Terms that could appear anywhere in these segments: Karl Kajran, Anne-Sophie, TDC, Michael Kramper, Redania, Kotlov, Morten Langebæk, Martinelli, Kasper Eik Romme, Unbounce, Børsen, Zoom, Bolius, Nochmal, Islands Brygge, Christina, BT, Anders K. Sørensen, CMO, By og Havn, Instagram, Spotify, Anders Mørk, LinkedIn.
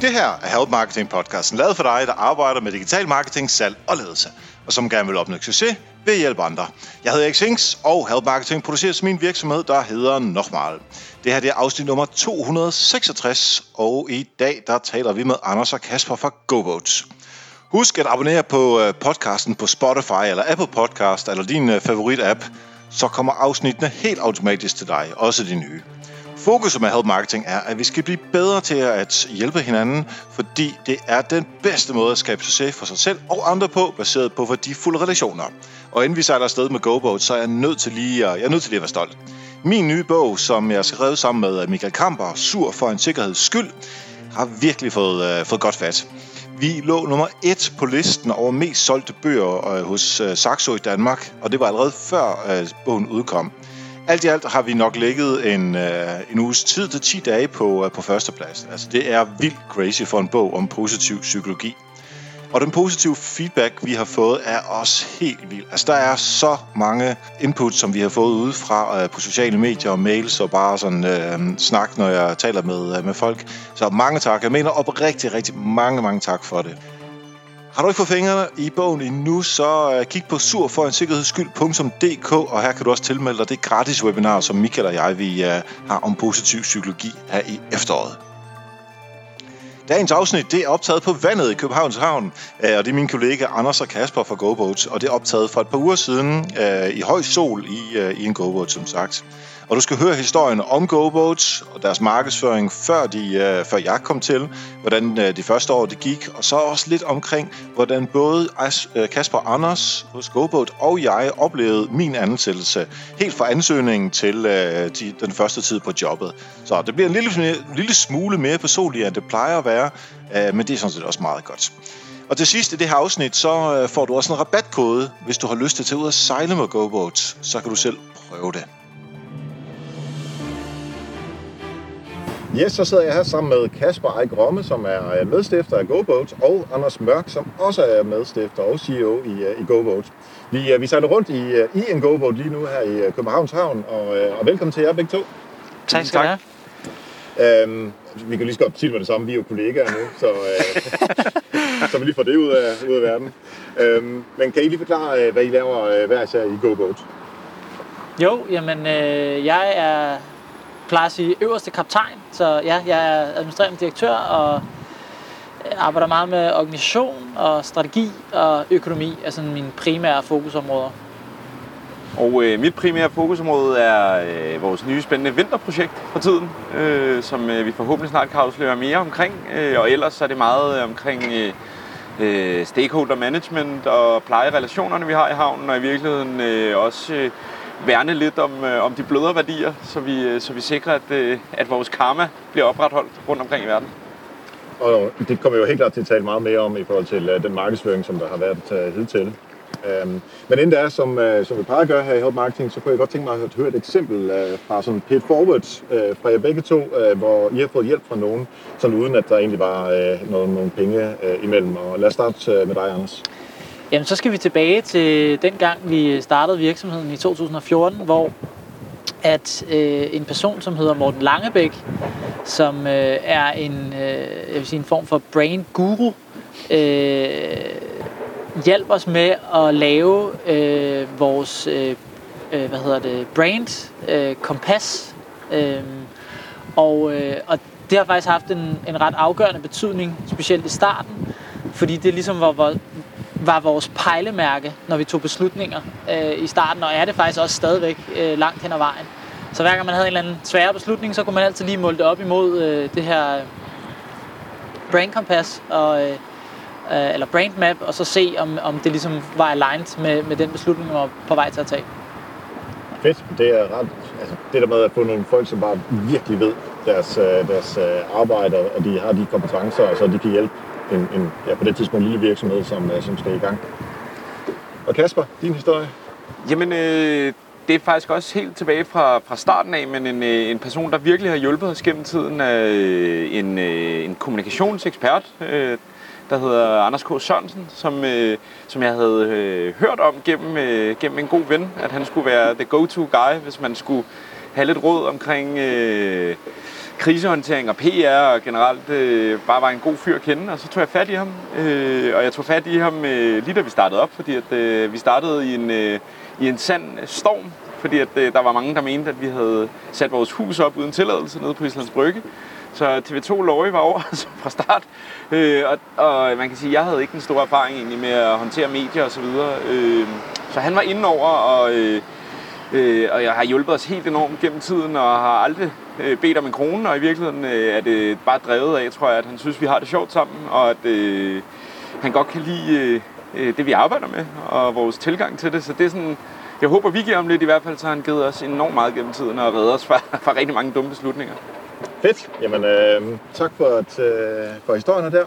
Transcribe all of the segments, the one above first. Det her er Help Marketing podcasten, lavet for dig, der arbejder med digital marketing, salg og ledelse, og som gerne vil opnå succes ved at hjælpe andre. Jeg hedder Erik Sings, og Help Marketing produceres min virksomhed, der hedder Nochmal. Det her er afsnit nummer 266, og i dag der taler vi med Anders og Kasper fra GoBoat. Husk at abonnere på podcasten på Spotify eller Apple Podcast eller din favorit-app, så kommer afsnittene helt automatisk til dig, også de nye. Fokuset med Help Marketing er, at vi skal blive bedre til at hjælpe hinanden, fordi det er den bedste måde at skabe succes for sig selv og andre på, baseret på værdifulde relationer. Og inden vi sejler afsted med GoBoat, så er jeg nødt til lige at være stolt. Min nye bog, som jeg skrev sammen med Michael Kramper, Sur for en sikkerheds skyld, har virkelig fået godt fat. Vi lå nummer 1 på listen over mest solgte bøger hos Saxo i Danmark, og det var allerede før bogen udkom. Alt i alt har vi nok ligget en uges tid til 10 dage på førstepladsen. Altså, det er vildt crazy for en bog om positiv psykologi. Og den positive feedback, vi har fået, er også helt vildt. Altså, der er så mange input, som vi har fået udefra på sociale medier og mails og bare sådan snak, når jeg taler med folk. Så mange tak. Jeg mener rigtig mange tak for det. Har du ikke fået fingrene i bogen endnu, så kig på surforensikkerhedsskyld.dk, og her kan du også tilmelde dig det gratis webinar, som Michael og jeg vi har om positiv psykologi her i efteråret. Dagens afsnit det er optaget på vandet i Københavns Havn, og det er mine kollegaer Anders og Kasper fra GoBoat, og det er optaget for et par uger siden i høj sol i en GoBoat, som sagt. Og du skal høre historien om GoBoat og deres markedsføring, før jeg kom til, hvordan de første år det gik, og så også lidt omkring, hvordan både Kasper og Anders hos GoBoat og jeg oplevede min ansættelse, helt fra ansøgningen til den første tid på jobbet. Så det bliver en lille smule mere personligt, end det plejer at være, men det er sådan set også meget godt. Og til sidst i det her afsnit, så får du også en rabatkode, hvis du har lyst til at tage ud og sejle med GoBoat, så kan du selv prøve det. Yes, så sidder jeg her sammen med Kasper Eik Romme, som er medstifter af GoBoat, og Anders Mørk, som også er medstifter og CEO i GoBoat. Vi sejler rundt i en GoBoat lige nu her i Københavns Havn, og velkommen til jer begge to. Tak skal du have. Vi kan lige så godt sige med det samme, vi er jo kollegaer nu, så, så vi lige får det ud af verden. Men kan I lige forklare, hvad I laver hver især i GoBoat? Jo, jamen jeg er... Jeg plejer at sige øverste kaptajn, så ja, jeg er administrerende direktør og arbejder meget med organisation og strategi og økonomi, altså mine primære fokusområder. Og mit primære fokusområde er vores nye spændende vinterprojekt for tiden, som vi forhåbentlig snart kan afsløre mere omkring, og ellers så er det meget omkring stakeholder management og plejerelationerne, vi har i havnen, og i virkeligheden også... værne lidt om de blødere værdier, så vi sikrer, at vores karma bliver opretholdt rundt omkring i verden. Og det kommer jo helt klart til at tale meget mere om i forhold til den markedsføring, som der har været hidtil. Men inden der, som vi plejer at gøre her i Help Marketing, så kunne jeg godt tænke mig at høre et eksempel fra sådan Pit Forward fra jer begge to, hvor I har fået hjælp fra nogen, sådan uden at der egentlig var nogle penge imellem. Og lad os starte med dig, Anders. Jamen, så skal vi tilbage til dengang, vi startede virksomheden i 2014, hvor at en person, som hedder Morten Langebæk, som er en form for brain guru, hjælper os med at lave vores brand kompas, og det har faktisk haft en ret afgørende betydning, specielt i starten, fordi det ligesom var vores pejlemærke, når vi tog beslutninger i starten, og er det faktisk også stadigvæk langt hen ad vejen. Så hver gang man havde en eller anden sværere beslutning, så kunne man altid lige måle det op imod det her brand kompas, eller brand map, og så se, om det ligesom var aligned med den beslutning, man var på vej til at tage. Fedt. Det er ret, altså det der med at få nogle folk, som bare virkelig ved deres arbejde, og de har de kompetencer, og så de kan hjælpe på det tidspunkt en lille virksomhed, som skal i gang. Og Kasper, din historie? Jamen, det er faktisk også helt tilbage fra starten af, men en person, der virkelig har hjulpet os gennem tiden, er en kommunikationsekspert, der hedder Anders K. Sørensen, som jeg havde hørt om gennem en god ven, at han skulle være the go-to guy, hvis man skulle have lidt råd omkring... krisehåndtering og PR og generelt bare var en god fyr at kende, og så tog jeg fat i ham. Og jeg tog fat i ham lige da vi startede op, fordi at, vi startede i en sand storm, fordi at, der var mange, der mente, at vi havde sat vores hus op uden tilladelse nede på Islands Brygge. Så TV2 Løje var over fra start, og man kan sige, at jeg havde ikke den store erfaring egentlig med at håndtere medier og så videre. Så han var indenover, og jeg har hjulpet os helt enormt gennem tiden, og har aldrig bedt om en krone, og i virkeligheden er det bare drevet af, tror jeg, at han synes, vi har det sjovt sammen, og at han godt kan lide det, vi arbejder med, og vores tilgang til det. Så det er sådan, jeg håber, vi giver ham lidt, i hvert fald så har han givet os enormt meget gennem tiden, og reddet os fra rigtig mange dumme beslutninger. Fedt. Jamen, tak for historien her.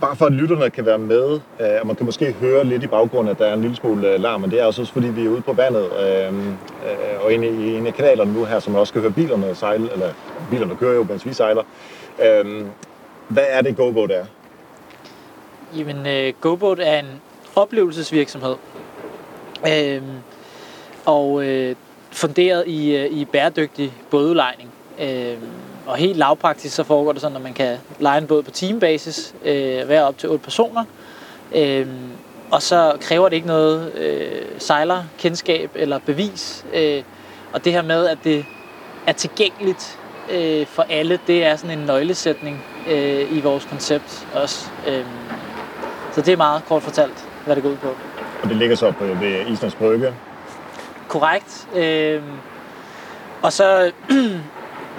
Bare for at lytterne kan være med, og man kan måske høre lidt i baggrunden, at der er en lille smule larm, men det er også fordi, vi er ude på vandet og inde i en af kanalerne nu her, som også kan høre bilerne sejle, eller bilerne kører jo, mens vi sejler. Hvad er det, GoBoat er? Jamen, GoBoat er en oplevelsesvirksomhed, og funderet i bæredygtig bådudlejning. Og helt lavpraktisk så foregår det sådan, at man kan leje en båd på timebasis, være op til 8 personer. Og så kræver det ikke noget sejler, kendskab eller bevis. Og det her med, at det er tilgængeligt for alle, det er sådan en nøglesætning i vores koncept også. Så det er meget kort fortalt, hvad det går ud på. Og det ligger så ved Islands Brygge? Korrekt. Og så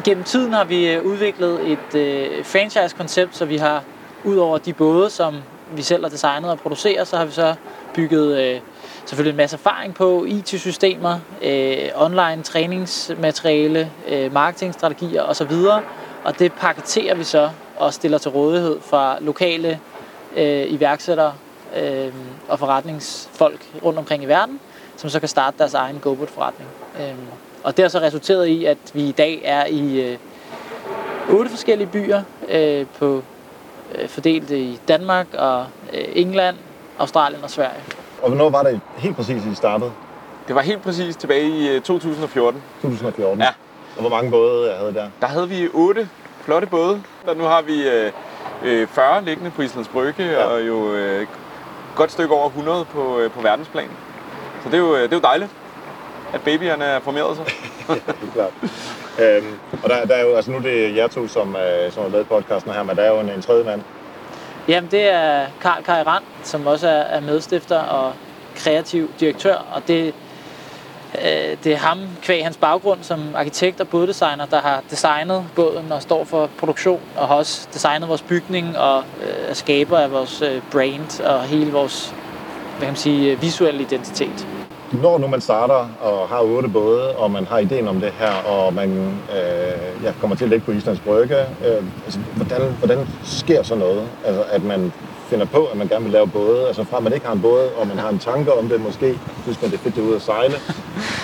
gennem tiden har vi udviklet et franchise-koncept, så vi har ud over de både, som vi selv har designet og producerer, så har vi så bygget selvfølgelig en masse erfaring på IT-systemer, online træningsmateriale, marketingstrategier osv. Og det paketerer vi så og stiller til rådighed fra lokale iværksættere og forretningsfolk rundt omkring i verden, som så kan starte deres egen GoBoat-forretning. Og det har så resulteret i, at vi i dag er i 8 forskellige byer, fordelt i Danmark og England, Australien og Sverige. Og hvornår var det helt præcis, I startede? Det var helt præcis tilbage i 2014. 2014? Ja. Og hvor mange både havde der? Der havde vi 8 flotte både. Og nu har vi 40 liggende på Islands Brygge, ja. Og jo et godt stykke over 100 på verdensplan. Så det er jo dejligt, at babyerne er formeret sig. Ja, det er klart. Og der er jo, altså nu er det jer to, som har lavet podcasten her, men der er jo en tredje mand. Jamen det er Karl Kajran, som også er medstifter og kreativ direktør, og det er ham, kvæg hans baggrund som arkitekt og båddesigner, der har designet båden og står for produktion, og har også designet vores bygning og er skaber af vores brand og hele vores, hvad kan man sige, visuelle identitet. Når nu man starter og har 8 både, og man har ideen om det her, og man kommer til at ligge på Islands Brygge, altså, hvordan sker så noget? Altså, at man finder på, at man gerne vil lave både, altså fra man ikke har en både, og man har en tanke om det måske, synes man det er fedt derude at sejle,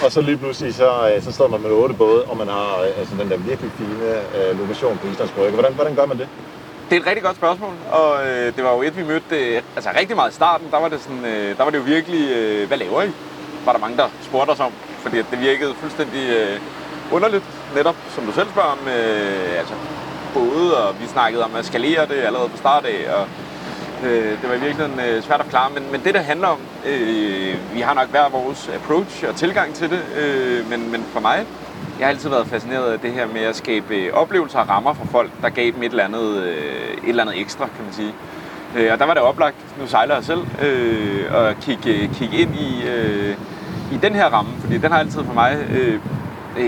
og så lige pludselig så står man med 8 både, og man har altså, den der virkelig fine lokation på Islands Brygge. Hvordan gør man det? Det er et rigtig godt spørgsmål, og det var jo et, vi mødte rigtig meget i starten. Der var det, sådan, der var det jo virkelig, hvad laver I? Var der mange, der spurgte os om, fordi det virkede fuldstændig underligt, netop som du selv spørger om, altså både, og vi snakkede om at skalere det allerede på start af, og det var i virkeligheden svært at forklare, men det handler om, vi har nok hver vores approach og tilgang til det, men for mig, jeg har altid været fascineret af det her med at skabe oplevelser og rammer for folk, der gav dem et eller andet ekstra, kan man sige. Og der var det oplagt, nu sejler jeg selv, og kigge ind i den her ramme, fordi den har altid for mig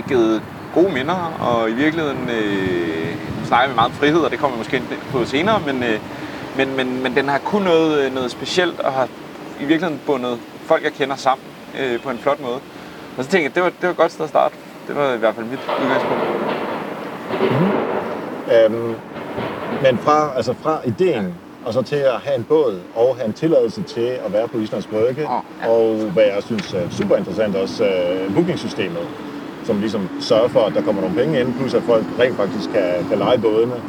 givet gode minder, og i virkeligheden snakker vi meget om frihed, og det kommer vi måske ind på senere, men den har kun noget specielt, og har i virkeligheden bundet folk, jeg kender sammen på en flot måde. Og så tænkte jeg, at det var et godt sted at starte. Det var i hvert fald mit udgangspunkt. Men fra ideen, og så til at have en båd og have en tilladelse til at være på Islands Brygge, og hvad jeg synes er super interessant også, bookingsystemet, som ligesom sørger for, at der kommer nogle penge ind, plus at folk rent faktisk kan lege bådene.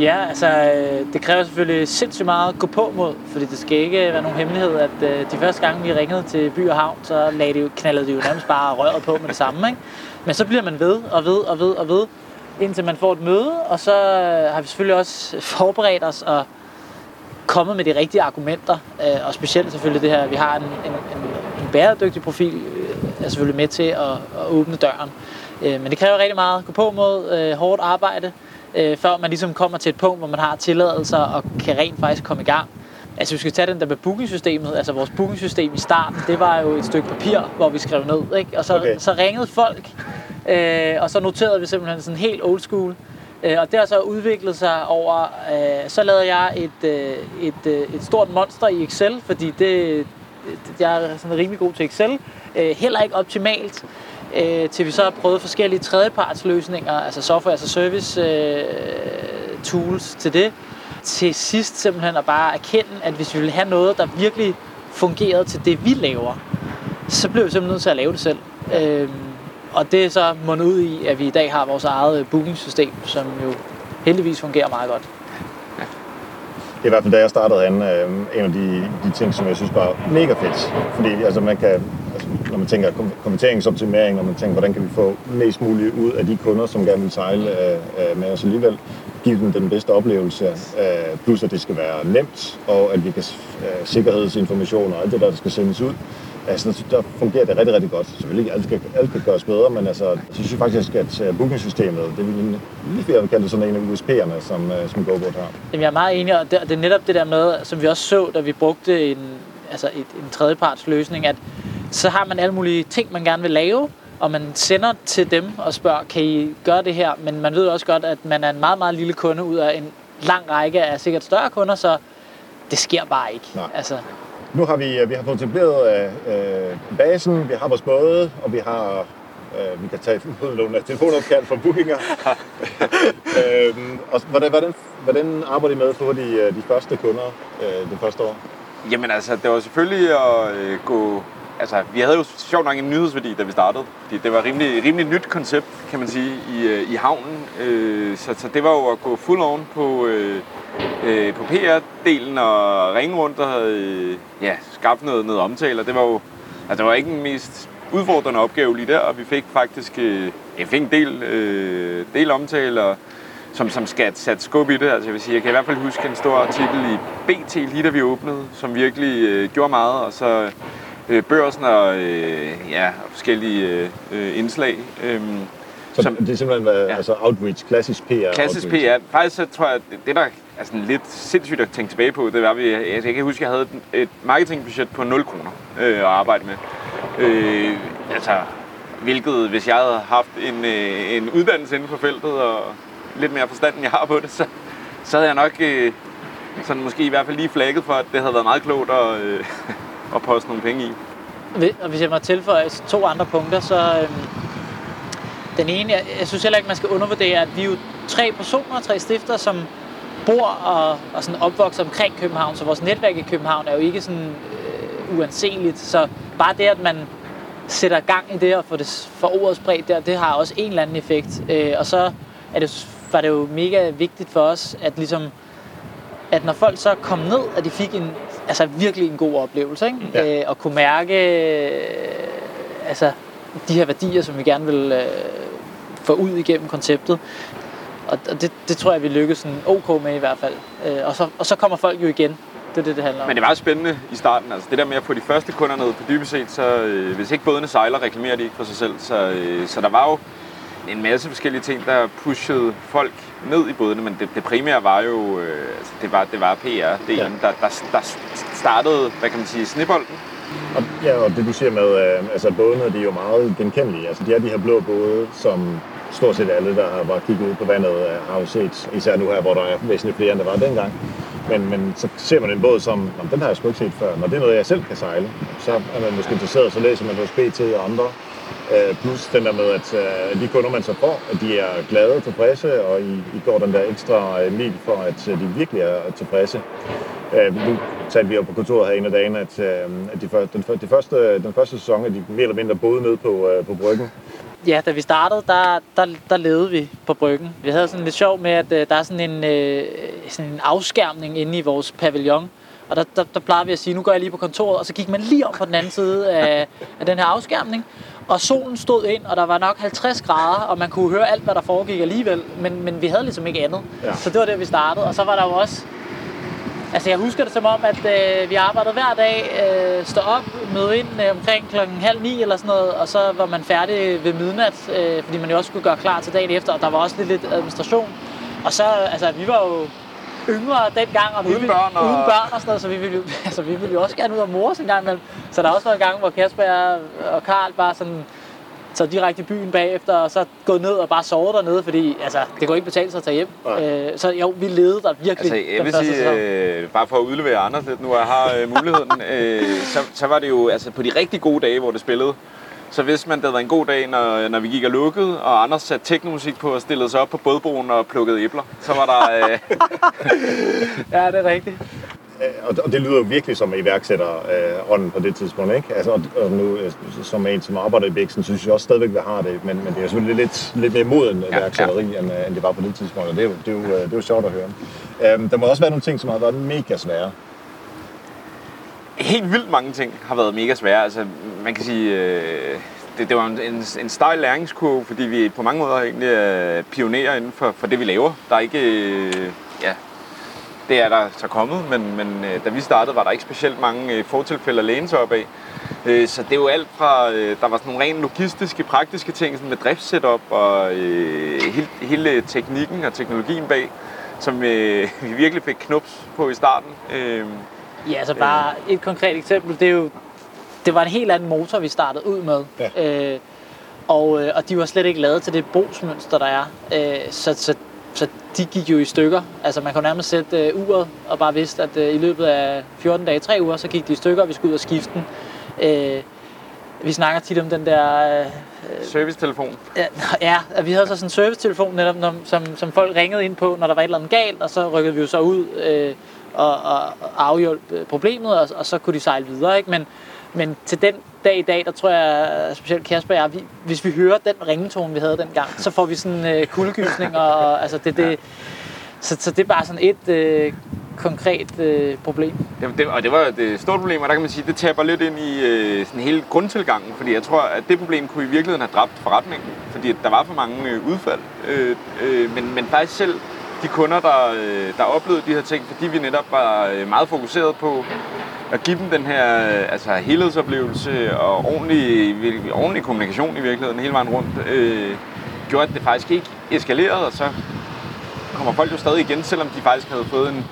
Ja, altså det kræver selvfølgelig sindssygt meget at gå på mod, fordi det skal ikke være nogen hemmelighed, at de første gange vi ringede til By og Havn, så knaldede de jo nærmest bare røret på med det samme, ikke? Men så bliver man ved og ved og ved og ved, indtil man får et møde, og så har vi selvfølgelig også forberedt os og kommet med de rigtige argumenter, og specielt selvfølgelig det her, vi har en bæredygtig profil, er selvfølgelig med til at åbne døren. Men det kræver rigtig meget at gå på mod, hårdt arbejde, før man ligesom kommer til et punkt, hvor man har tilladelser og kan rent faktisk komme i gang. Altså vi skal tage den der med bookingsystemet, altså vores bookingsystem i starten, det var jo et stykke papir, hvor vi skrev ned, ikke? Og så, okay. Så ringede folk, og så noterede vi simpelthen sådan helt old school. Og det har så udviklet sig over, så lavede jeg et stort monster i Excel, fordi jeg er sådan rimelig god til Excel, heller ikke optimalt. Til vi så har prøvet forskellige tredjepartsløsninger, altså software, altså service tools til det. Til sidst simpelthen at bare erkende, at hvis vi ville have noget, der virkelig fungerede til det, vi laver, så blev vi simpelthen nødt til at lave det selv. Og det er så mundet ud i, at vi i dag har vores eget bookingsystem, som jo heldigvis fungerer meget godt. Det er i hvert fald, da jeg startede an, en af de ting, som jeg synes var mega fedt. Fordi altså, man kan... Når man tænker konverteringsoptimering, når man tænker, hvordan kan vi få mest muligt ud af de kunder, som gerne vil sejle med os alligevel, give dem den bedste oplevelse, plus at det skal være nemt, og at vi kan sikkerhedsinformation og alt det, der skal sendes ud. Altså, der fungerer det rigtig, rigtig godt. Selvfølgelig ikke alt kan gøres bedre, men altså, så synes jeg faktisk, at bookingsystemet, det vil jeg kalde sådan en af USP'erne, som GoBoat har. Jamen, jeg er meget enig, og det er netop det der med, som vi også så, da vi brugte en tredjeparts løsning, at så har man alle mulige ting, man gerne vil lave, og man sender til dem og spørger, kan I gøre det her? Men man ved også godt, at man er en meget, meget lille kunde ud af en lang række af sikkert større kunder, så det sker bare ikke. Altså. Nu har vi har fået etableret basen, vi har vores både, og vi har... Vi kan tage telefonopkald fra bookinger. Og hvordan arbejder I med at få de første kunder det første år? Jamen altså, det var selvfølgelig at gå... Altså, vi havde jo sjovt nok en nyhedsværdi, da vi startede. Det var rimelig nyt koncept, kan man sige, i havnen. Så det var jo at gå full on på PR-delen og ringe rundt og skaffe noget omtale. Det var jo altså, det var ikke den mest udfordrende opgave lige der, og vi fik faktisk en del omtaler, som skal sætte skub i det. Altså, jeg vil sige, jeg kan i hvert fald huske en stor artikel i BT, lige da vi åbnede, som virkelig gjorde meget, og så... Børsen og forskellige indslag. Så som, det er simpelthen altså outreach, klassisk PR? Klassisk outreach. PR. Faktisk så tror jeg, at det der altså lidt sindssygt at tænke tilbage på, det var, at jeg kan huske, at jeg havde et marketingbudget på 0 kroner at arbejde med. Hvilket, hvis jeg havde haft en uddannelse inden for feltet og lidt mere forstand, end jeg har på det, så havde jeg nok sådan måske i hvert fald lige flagget for, at det havde været meget klogt at... og poste nogle penge i. Og hvis jeg må tilføje to andre punkter, så den ene, jeg synes heller ikke, man skal undervurdere, at vi er jo 3 personer, 3 stifter, som bor og sådan opvokser omkring København, så vores netværk i København er jo ikke sådan uanseligt, så bare det, at man sætter gang i det og får ordet spredt der, det har også en eller anden effekt, og så var det jo mega vigtigt for os, at ligesom at når folk så kom ned, at de fik virkelig en god oplevelse, ikke? Ja. Og kunne mærke de her værdier, som vi gerne vil få ud igennem konceptet. Og det tror jeg, vi lykkedes sådan ok med i hvert fald. Og så kommer folk jo igen. Det er det handler om. Men det var spændende i starten. Altså det der med at få de første kunder ned på dybest set, så hvis ikke bådene sejler, reklamerer de ikke for sig selv. Så der var jo en masse forskellige ting, der pushede folk ned i bådene, men det primære var jo, det var PR-delen, der startede, hvad kan man sige, snebolden. Og det du siger med, at bådene, de er jo meget genkendelige. Altså de er de her blå både, som stort set alle, der har bare kigget ud på vandet, har jo set, især nu her, hvor der er væsentligt flere, end der var dengang. Men så ser man en båd som, den har jeg sgu ikke set før, når det er noget, jeg selv kan sejle, så er man måske interesseret, så læser man hos BT og andre. Plus den der med, at de kunder, man så får, at de er glade og tilfredse, og I går den der ekstra mil for, at de virkelig er tilfredse. Nu talte vi jo på kontoret her en af dagen, at den første sæson, at de mere eller mindre boede ned på bryggen. Ja, da vi startede, der levede vi på bryggen. Vi havde sådan lidt sjov med, at der er sådan en afskærmning inde i vores pavillon. Og der plejede vi at sige, nu går jeg lige på kontoret, og så gik man lige om på den anden side af den her afskærmning. Og solen stod ind, og der var nok 50 grader, og man kunne høre alt, hvad der foregik alligevel. Men vi havde ligesom ikke andet. Ja. Så det var der, vi startede. Og så var der jo også... Altså jeg husker det som om, at vi arbejdede hver dag, stod op, mødte ind omkring 8:30 eller sådan noget, og så var man færdig ved midnat, fordi man jo også skulle gøre klar til dagen efter, og der var også lidt administration. Og så, altså vi var jo yngre dengang, og uden børn og sådan noget, så vi ville jo også gerne ud og mores en gang imellem. Så der er også været en gang, hvor Kasper og Karl bare sådan tager direkte i byen bagefter, og så gået ned og bare sovet dernede, fordi altså, det kunne ikke betale sig at tage hjem. Ja. Så jo, vi levede der virkelig. Altså, jeg vil sige, bare for at udlevere Anders lidt nu, jeg har muligheden, så var det jo altså, på de rigtig gode dage, hvor det spillede, så vidste man, det havde været en god dag, når vi gik og lukkede, og Anders satte teknomusik på og stillede sig op på bådbroen og plukkede æbler. Så var der... Ja, det er rigtigt. Og det lyder jo virkelig som iværksætterånden på det tidspunkt, ikke? Altså, og nu som en, som arbejder i Bixen, synes jeg også stadigvæk, vi har det, men det er jo selvfølgelig lidt mere moden iværksætteri, ja. End det var på det tidspunkt, og det er jo sjovt at høre. Der må også være nogle ting, som har været mega svære. Helt vildt mange ting har været mega svære. Altså, man kan sige, det var en stejl læringskurve, fordi vi på mange måder egentlig er pionerer inden for det, vi laver. Der er ikke... Det er der så kommet, men da vi startede, var der ikke specielt mange fortilfælde at læne sig op af. Så det er jo alt fra, der var sådan nogle rent logistiske, praktiske ting sådan med driftssetup og hele teknikken og teknologien bag, som vi virkelig fik knups på i starten. Ja, altså bare et konkret eksempel, det var en helt anden motor, vi startede ud med. Ja. Og de var slet ikke lavet til det brugsmønster, der er. Så de gik jo i stykker. Altså man kunne nærmest sætte uret og bare vidste, at i løbet af 14 dage, 3 uger, så gik de i stykker, og vi skulle ud og skifte den. Vi snakker tit om den der... servicetelefon. Ja, vi havde så sådan en servicetelefon, netop, som folk ringede ind på, når der var et eller andet galt, og så rykkede vi jo så ud og afhjælp problemet, og så kunne de sejle videre, ikke? Men til den dag i dag, der tror jeg, specielt Kasper og jeg, hvis vi hører den ringetone, vi havde dengang, så får vi sådan kuldegysning, og altså det. Så det er bare sådan et konkret problem. Jamen det var et stort problem, og der kan man sige, det tapper lidt ind i sådan hele grundtilgangen, fordi jeg tror, at det problem kunne i virkeligheden have dræbt forretningen, fordi der var for mange udfald. Men faktisk selv de kunder, der oplevede de her ting, fordi vi netop var meget fokuseret på at give dem den her altså, helhedsoplevelse og ordentlig kommunikation i virkeligheden hele vejen rundt, gjorde, at det faktisk ikke eskalerede, og så kommer folk jo stadig igen, selvom de faktisk havde fået en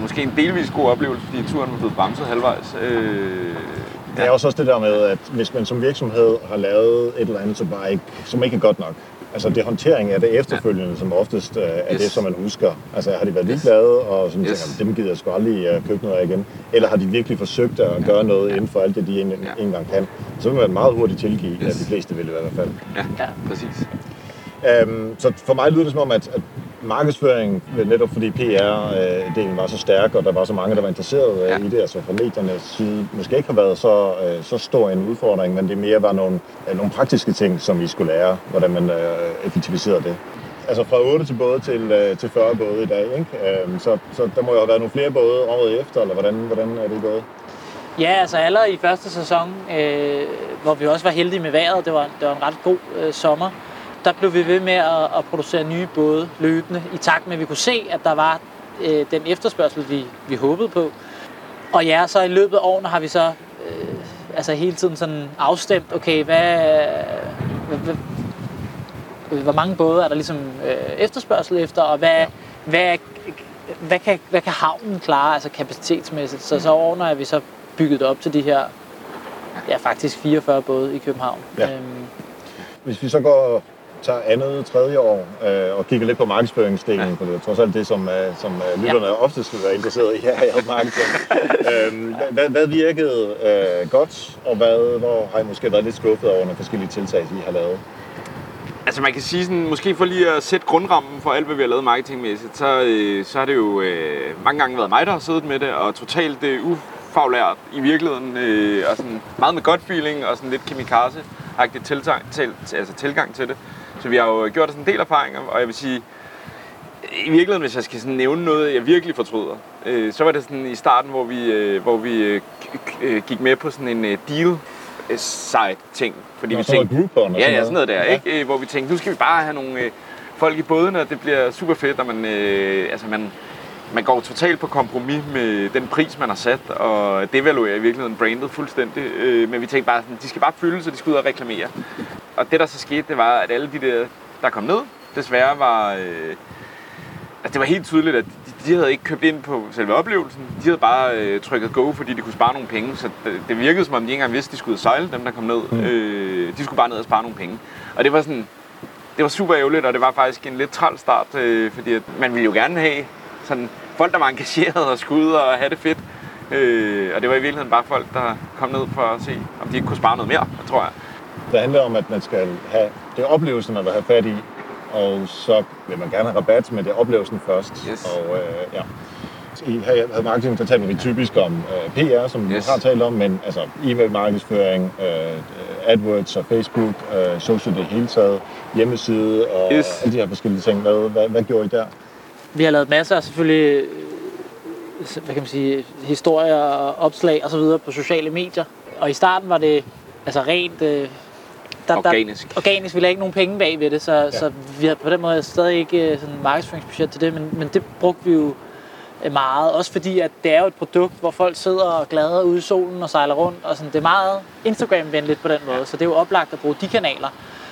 måske en delvis god oplevelse, fordi turen var blevet bremset halvvejs. Det er også det der med, at hvis man som virksomhed har lavet et eller andet, så bare ikke, som ikke er godt nok. Altså det håndtering af det efterfølgende, som oftest er det, som man husker. Altså har de været ligeglade, og sådan tænker, dem gider jeg sgu aldrig købe noget af igen. Eller har de virkelig forsøgt at gøre noget inden for alt det, de engang kan. Så vil man meget hurtigt tilgive, at de fleste vil i hvert fald. Ja, præcis. Så for mig lyder det som om, at markedsføringen, netop fordi PR-delen var så stærk, og der var så mange, der var interesserede i det, altså fra mediernes side, måske ikke har været så stor en udfordring, men det mere var nogle praktiske ting, som vi skulle lære, hvordan man effektiviserede det. Altså fra 8 til både til 40 både i dag, ikke? Så der må jo have været nogle flere både året efter, eller hvordan er det gået? Ja, altså allerede i første sæson, hvor vi også var heldige med vejret, det var en ret god sommer, der blev vi ved med at producere nye både løbende, i takt med, at vi kunne se, at der var den efterspørgsel, vi håbede på. Og ja, så i løbet af årene har vi så hele tiden sådan afstemt, okay, hvor mange både er der ligesom efterspørgsel efter, og hvad kan havnen klare, altså kapacitetsmæssigt. Så årene er vi så bygget op til de her, ja faktisk 44 både i København. Ja. Hvis vi så tager andet, tredje år og kigger lidt på markedsføringsdelen, for det er trods alt det, som lytterne oftest vil være interesseret i her i markedsføring. Hvad virkede godt, og hvor har I måske været lidt skuffet over nogle forskellige tiltag, I har lavet? Altså man kan sige, sådan, måske for lige at sætte grundrammen for alt, hvad vi har lavet marketingmæssigt, så har det jo mange gange været mig, der har siddet med det, og totalt ufaglært i virkeligheden, og sådan meget med godt feeling og sådan lidt kamikaze. agtig tilgang til det. Så vi har jo gjort os en del erfaringer, og jeg vil sige, i virkeligheden, hvis jeg skal sådan nævne noget, jeg virkelig fortryder, så var det sådan i starten, hvor vi, gik med på sådan en deal side ting, fordi vi tænkte, sådan noget der, ikke? Ja. Hvor vi tænkte, nu skal vi bare have nogle folk i båden, og det bliver super fedt, og man går totalt på kompromis med den pris, man har sat, og devaluerer i virkeligheden brandet fuldstændig. Men vi tænkte bare sådan, de skal bare fylde, så de skal ud og reklamere. Og det, der så skete, det var, at alle de der kom ned, desværre var... Altså, det var helt tydeligt, at de havde ikke købt ind på selve oplevelsen. De havde bare trykket go, fordi de kunne spare nogle penge. Så det virkede, som om de ikke engang vidste, de skulle sejle, dem der kom ned. De skulle bare ned og spare nogle penge. Og det var sådan... Det var super ærgerligt, og det var faktisk en lidt træl start, fordi at man ville jo gerne have... Sådan, folk, der var engagerede og skulle ud og have det fedt. Og det var i virkeligheden bare folk, der kom ned for at se, om de ikke kunne spare noget mere, tror jeg. Det handler om, at man skal have det oplevelsen, man vil have fat i, og så vil man gerne have rabat, men det er oplevelsen først. Yes. Og, ja. I havde marketing, der talte vi typisk om PR, som vi har talt om, men altså e-mail-markedsføring, AdWords og Facebook, social det hele taget, hjemmeside og alle de her forskellige ting. Hvad gjorde I der? Vi har lavet masser af selvfølgelig, hvad kan man sige, historier og opslag og så videre på sociale medier. Og i starten var det altså rent organisk. Vi lagde ikke nogen penge bag ved det, så vi har på den måde stadig ikke sådan markedsføringsbudget til det, men det brugte vi jo meget, også fordi at det er jo et produkt, hvor folk sidder og glader ude i solen og sejler rundt, og sådan, det er meget Instagram-venligt på den måde, så det er jo oplagt at bruge de kanaler.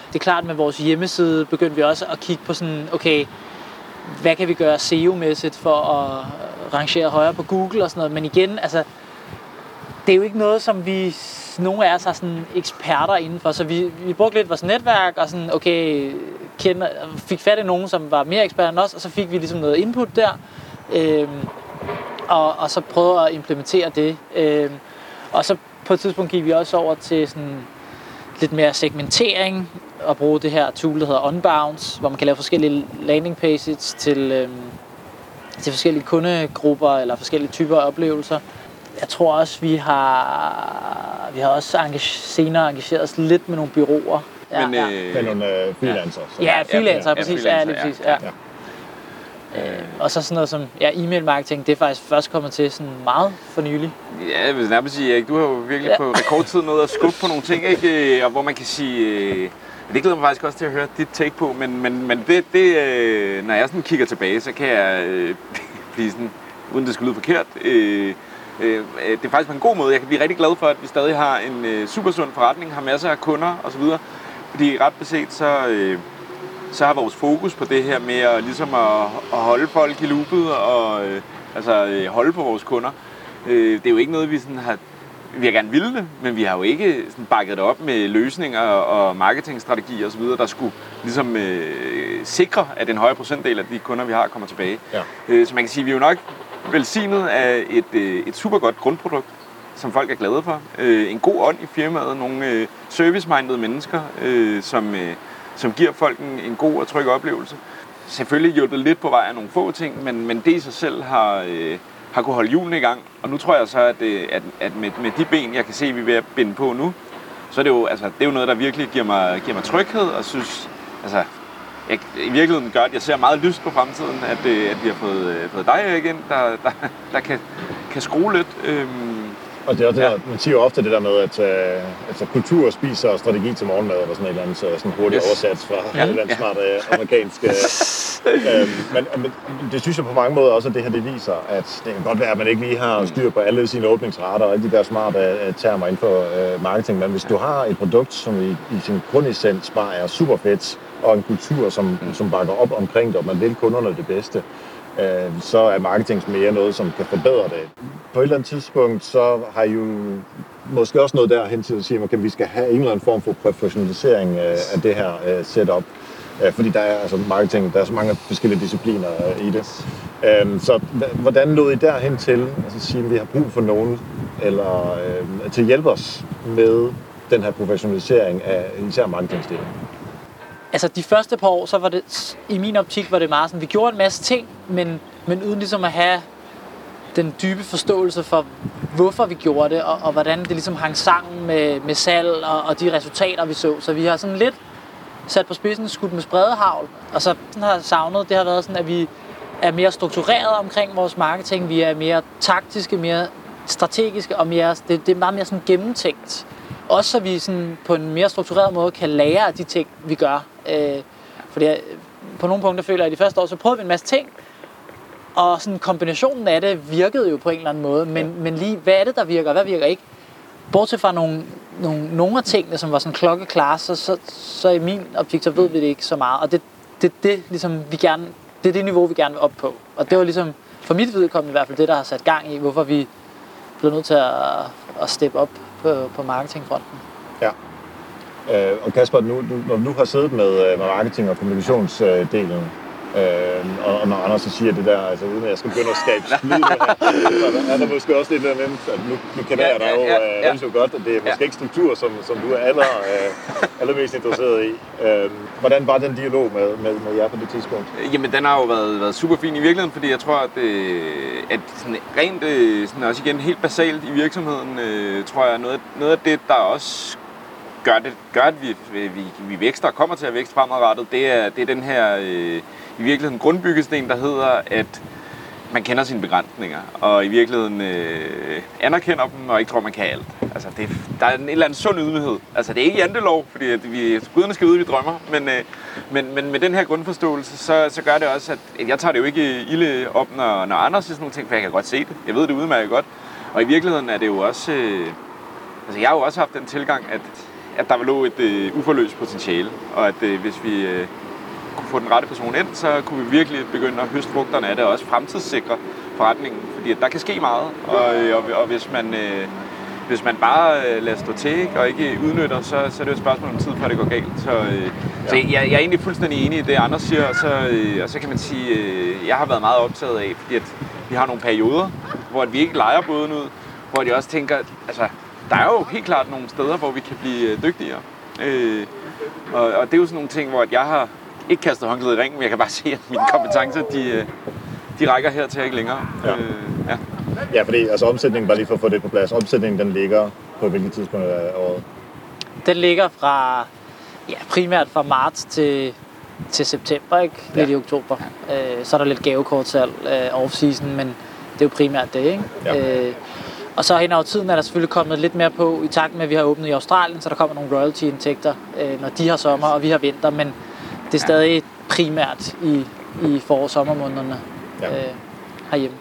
Det er klart, med vores hjemmeside begyndte vi også at kigge på sådan, okay, hvad kan vi gøre SEO-mæssigt for at rangere højere på Google og sådan noget. Men igen, altså, det er jo ikke noget, som vi, nogle af os er sådan eksperter indenfor. Så vi brugte lidt vores netværk og sådan, okay, fik fat i nogen, som var mere eksperter end os, og så fik vi ligesom noget input der. Og så prøvede at implementere det. Og så på et tidspunkt gik vi også over til sådan lidt mere segmentering, og bruge det her tool, der hedder Unbounce, hvor man kan lave forskellige landing pages til forskellige kundegrupper eller forskellige typer af oplevelser. Jeg tror også, vi har også senere engageret os lidt med nogle bureauer. Ja, men med nogle freelancere. Ja, freelancere, præcis. Og så sådan noget som e-mail-marketing, det er faktisk først kommet til sådan meget for nylig. Ja, jeg vil nærmest sige, Erik, du har jo virkelig på rekordtid noget at skubbe på nogle ting, ikke? Og hvor man kan sige... Det glæder mig faktisk også til at høre dit take på, men det, når jeg sådan kigger tilbage, så kan jeg blive sådan, uden det skal lyde forkert, det er faktisk på en god måde. Jeg kan blive rigtig glad for, at vi stadig har en supersund forretning, har masser af kunder osv. Fordi ret beset, så har vores fokus på det her med ligesom at holde folk i loopet og holde på vores kunder. Det er jo ikke noget, vi sådan har... Vi har gerne ville det, men vi har jo ikke sådan bakket det op med løsninger og marketingstrategier osv., der skulle ligesom sikre, at en højere procentdel af de kunder, vi har, kommer tilbage. Ja. Så man kan sige, at vi er jo nok velsignet af et super godt grundprodukt, som folk er glade for. En god ånd i firmaet, nogle service-mindede mennesker, som giver folk en god og tryg oplevelse. Selvfølgelig hjulpet lidt på vej af nogle få ting, men det i sig selv har kunnet holde hjulene i gang, og nu tror jeg så, at med de ben, jeg kan se, vi er ved at binde på nu, så er det jo, det er jo noget, der virkelig giver mig tryghed, og synes, jeg i virkeligheden gør, at jeg ser meget lyst på fremtiden, at vi har fået dig igen, der kan skrue lidt. Og det er også det, man siger jo ofte det der med, at kultur, spiser og strategi til morgenmad, eller sådan et eller andet, så sådan hurtigt oversat fra et eller andet smart amerikansk. Men det synes jeg på mange måder også, at det her det viser, at det kan godt være, at man ikke lige har styr på alle sine åbningsrater og alle de der smarte termer inden for marketing, men hvis du har et produkt, som i sin grundessens bare er super fedt, og en kultur, som bakker op omkring det, og man vil kunderne det bedste, så er marketing mere noget, som kan forbedre det. På et eller andet tidspunkt, så har I jo måske også noget derhen til at sige, at vi skal have en eller anden form for professionalisering af det her setup. Fordi der er marketing, der er så mange forskellige discipliner i det. Så hvordan nåede I derhen til at sige, at vi har brug for nogen, eller til at hjælpe os med den her professionalisering af især marketingstillingen? Altså de første par år, så var det, i min optik, var det meget sådan, vi gjorde en masse ting, men uden ligesom at have den dybe forståelse for, hvorfor vi gjorde det, og hvordan det ligesom hang sammen med salg og de resultater, vi så. Så vi har sådan lidt sat på spidsen, skudt med spredehavl, og så har savnet, det har været sådan, at vi er mere struktureret omkring vores marketing, vi er mere taktiske, mere strategiske, og mere, det er meget mere sådan gennemtænkt. Også så vi sådan på en mere struktureret måde kan lære af de ting, vi gør. Fordi på nogle punkter føler jeg, at de første år, så prøvede vi en masse ting, og sådan kombinationen af det virkede jo på en eller anden måde, men lige, hvad er det, der virker, og hvad virker ikke? Bortset fra nogle af tingene, som var sådan klokkeklare, så i min optik, så ved vi det ikke så meget. Og det er det niveau, vi gerne vil op på. Og det var ligesom, for mit vedkommende i hvert fald, det, der har sat gang i, hvorfor vi blev nødt til at steppe op på marketingfronten. Ja. Og Kasper, når du nu har siddet med marketing- og kommunikationsdelen, og når Anders så siger det der, altså uden at jeg skal begynde at skabe slid, er der måske også lidt der nemt, at nu kan jeg dig jo godt, at det er måske ikke struktur, som du er allermest interesseret i. Hvordan var den dialog med jer på det tidspunkt? Jamen den har jo været super fin i virkeligheden, fordi jeg tror, at sådan rent, sådan også igen helt basalt i virksomheden, tror jeg, noget af det, der også gør, at vi vækster og kommer til at vækste fremadrettet, det er den her i virkeligheden grundbyggesten, der hedder, at man kender sine begrænsninger, og i virkeligheden anerkender dem, og ikke tror, man kan alt. Altså, der er en eller anden sund ydmyghed. Altså, det er ikke jantelov, fordi guderne skal vide, vi drømmer, men med den her grundforståelse, så gør det også, at jeg tager det jo ikke ilde op, når andre siger sådan nogle ting, for jeg kan godt se det. Jeg ved det udmærket godt. Og i virkeligheden er det jo også... altså, jeg har jo også haft den tilgang, at der lå et uforløst potentiale, og at hvis vi kunne få den rette person ind, så kunne vi virkelig begynde at høste frugterne af det, og også fremtidssikre forretningen, fordi at der kan ske meget, og hvis man bare lader stå til, ikke, og ikke udnytter, så er det jo et spørgsmål om tid, før det går galt. Så jeg er egentlig fuldstændig enig i det, Anders siger, og så kan man sige, jeg har været meget optaget af, fordi at vi har nogle perioder, hvor at vi ikke leger båden ud, hvor jeg også tænker, altså, der er jo helt klart nogle steder, hvor vi kan blive dygtigere. Og det er jo sådan nogle ting, hvor jeg har ikke kastet håndklædet i ringen, men jeg kan bare se, at mine kompetencer, de rækker her til ikke længere. Ja, fordi altså omsætningen, bare lige for at få det på plads, omsætningen den ligger på hvilket tidspunkt af året? Den ligger fra, ja, primært fra marts til september, ikke? Lidt i oktober. Ja. Så er der lidt gavekortsalg off-season, men det er jo primært det, ikke? Ja. Og så hen over tiden er der selvfølgelig kommet lidt mere på i takt med, at vi har åbnet i Australien, så der kommer nogle royalty-indtægter, når de har sommer, og vi har vinter, men det er stadig primært i forår-sommermånederne herhjemme.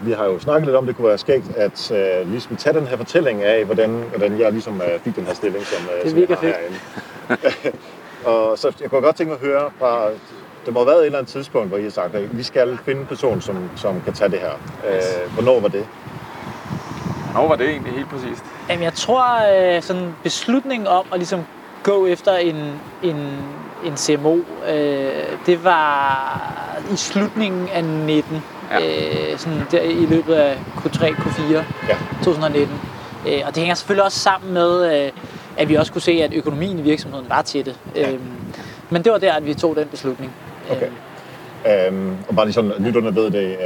Vi har jo snakket lidt om, det kunne være skægt, at ligesom tage den her fortælling af, hvordan jeg ligesom fik den her stilling, som jeg har herinde. Og så jeg kunne godt tænke mig at høre fra... Der må have været et eller andet tidspunkt, hvor I har sagt, at vi skal finde en person, som kan tage det her. Hvornår var det? Hvornår var det egentlig helt præcist? Jamen, jeg tror, sådan beslutningen om at ligesom gå efter en CMO, det var i slutningen af 19, sådan der i løbet af Q3, Q4, 2019. Og det hænger selvfølgelig også sammen med, at vi også kunne se, at økonomien i virksomheden var til det. Men det var der, at vi tog den beslutning. Okay. Og bare lige sådan, lytterne ved det,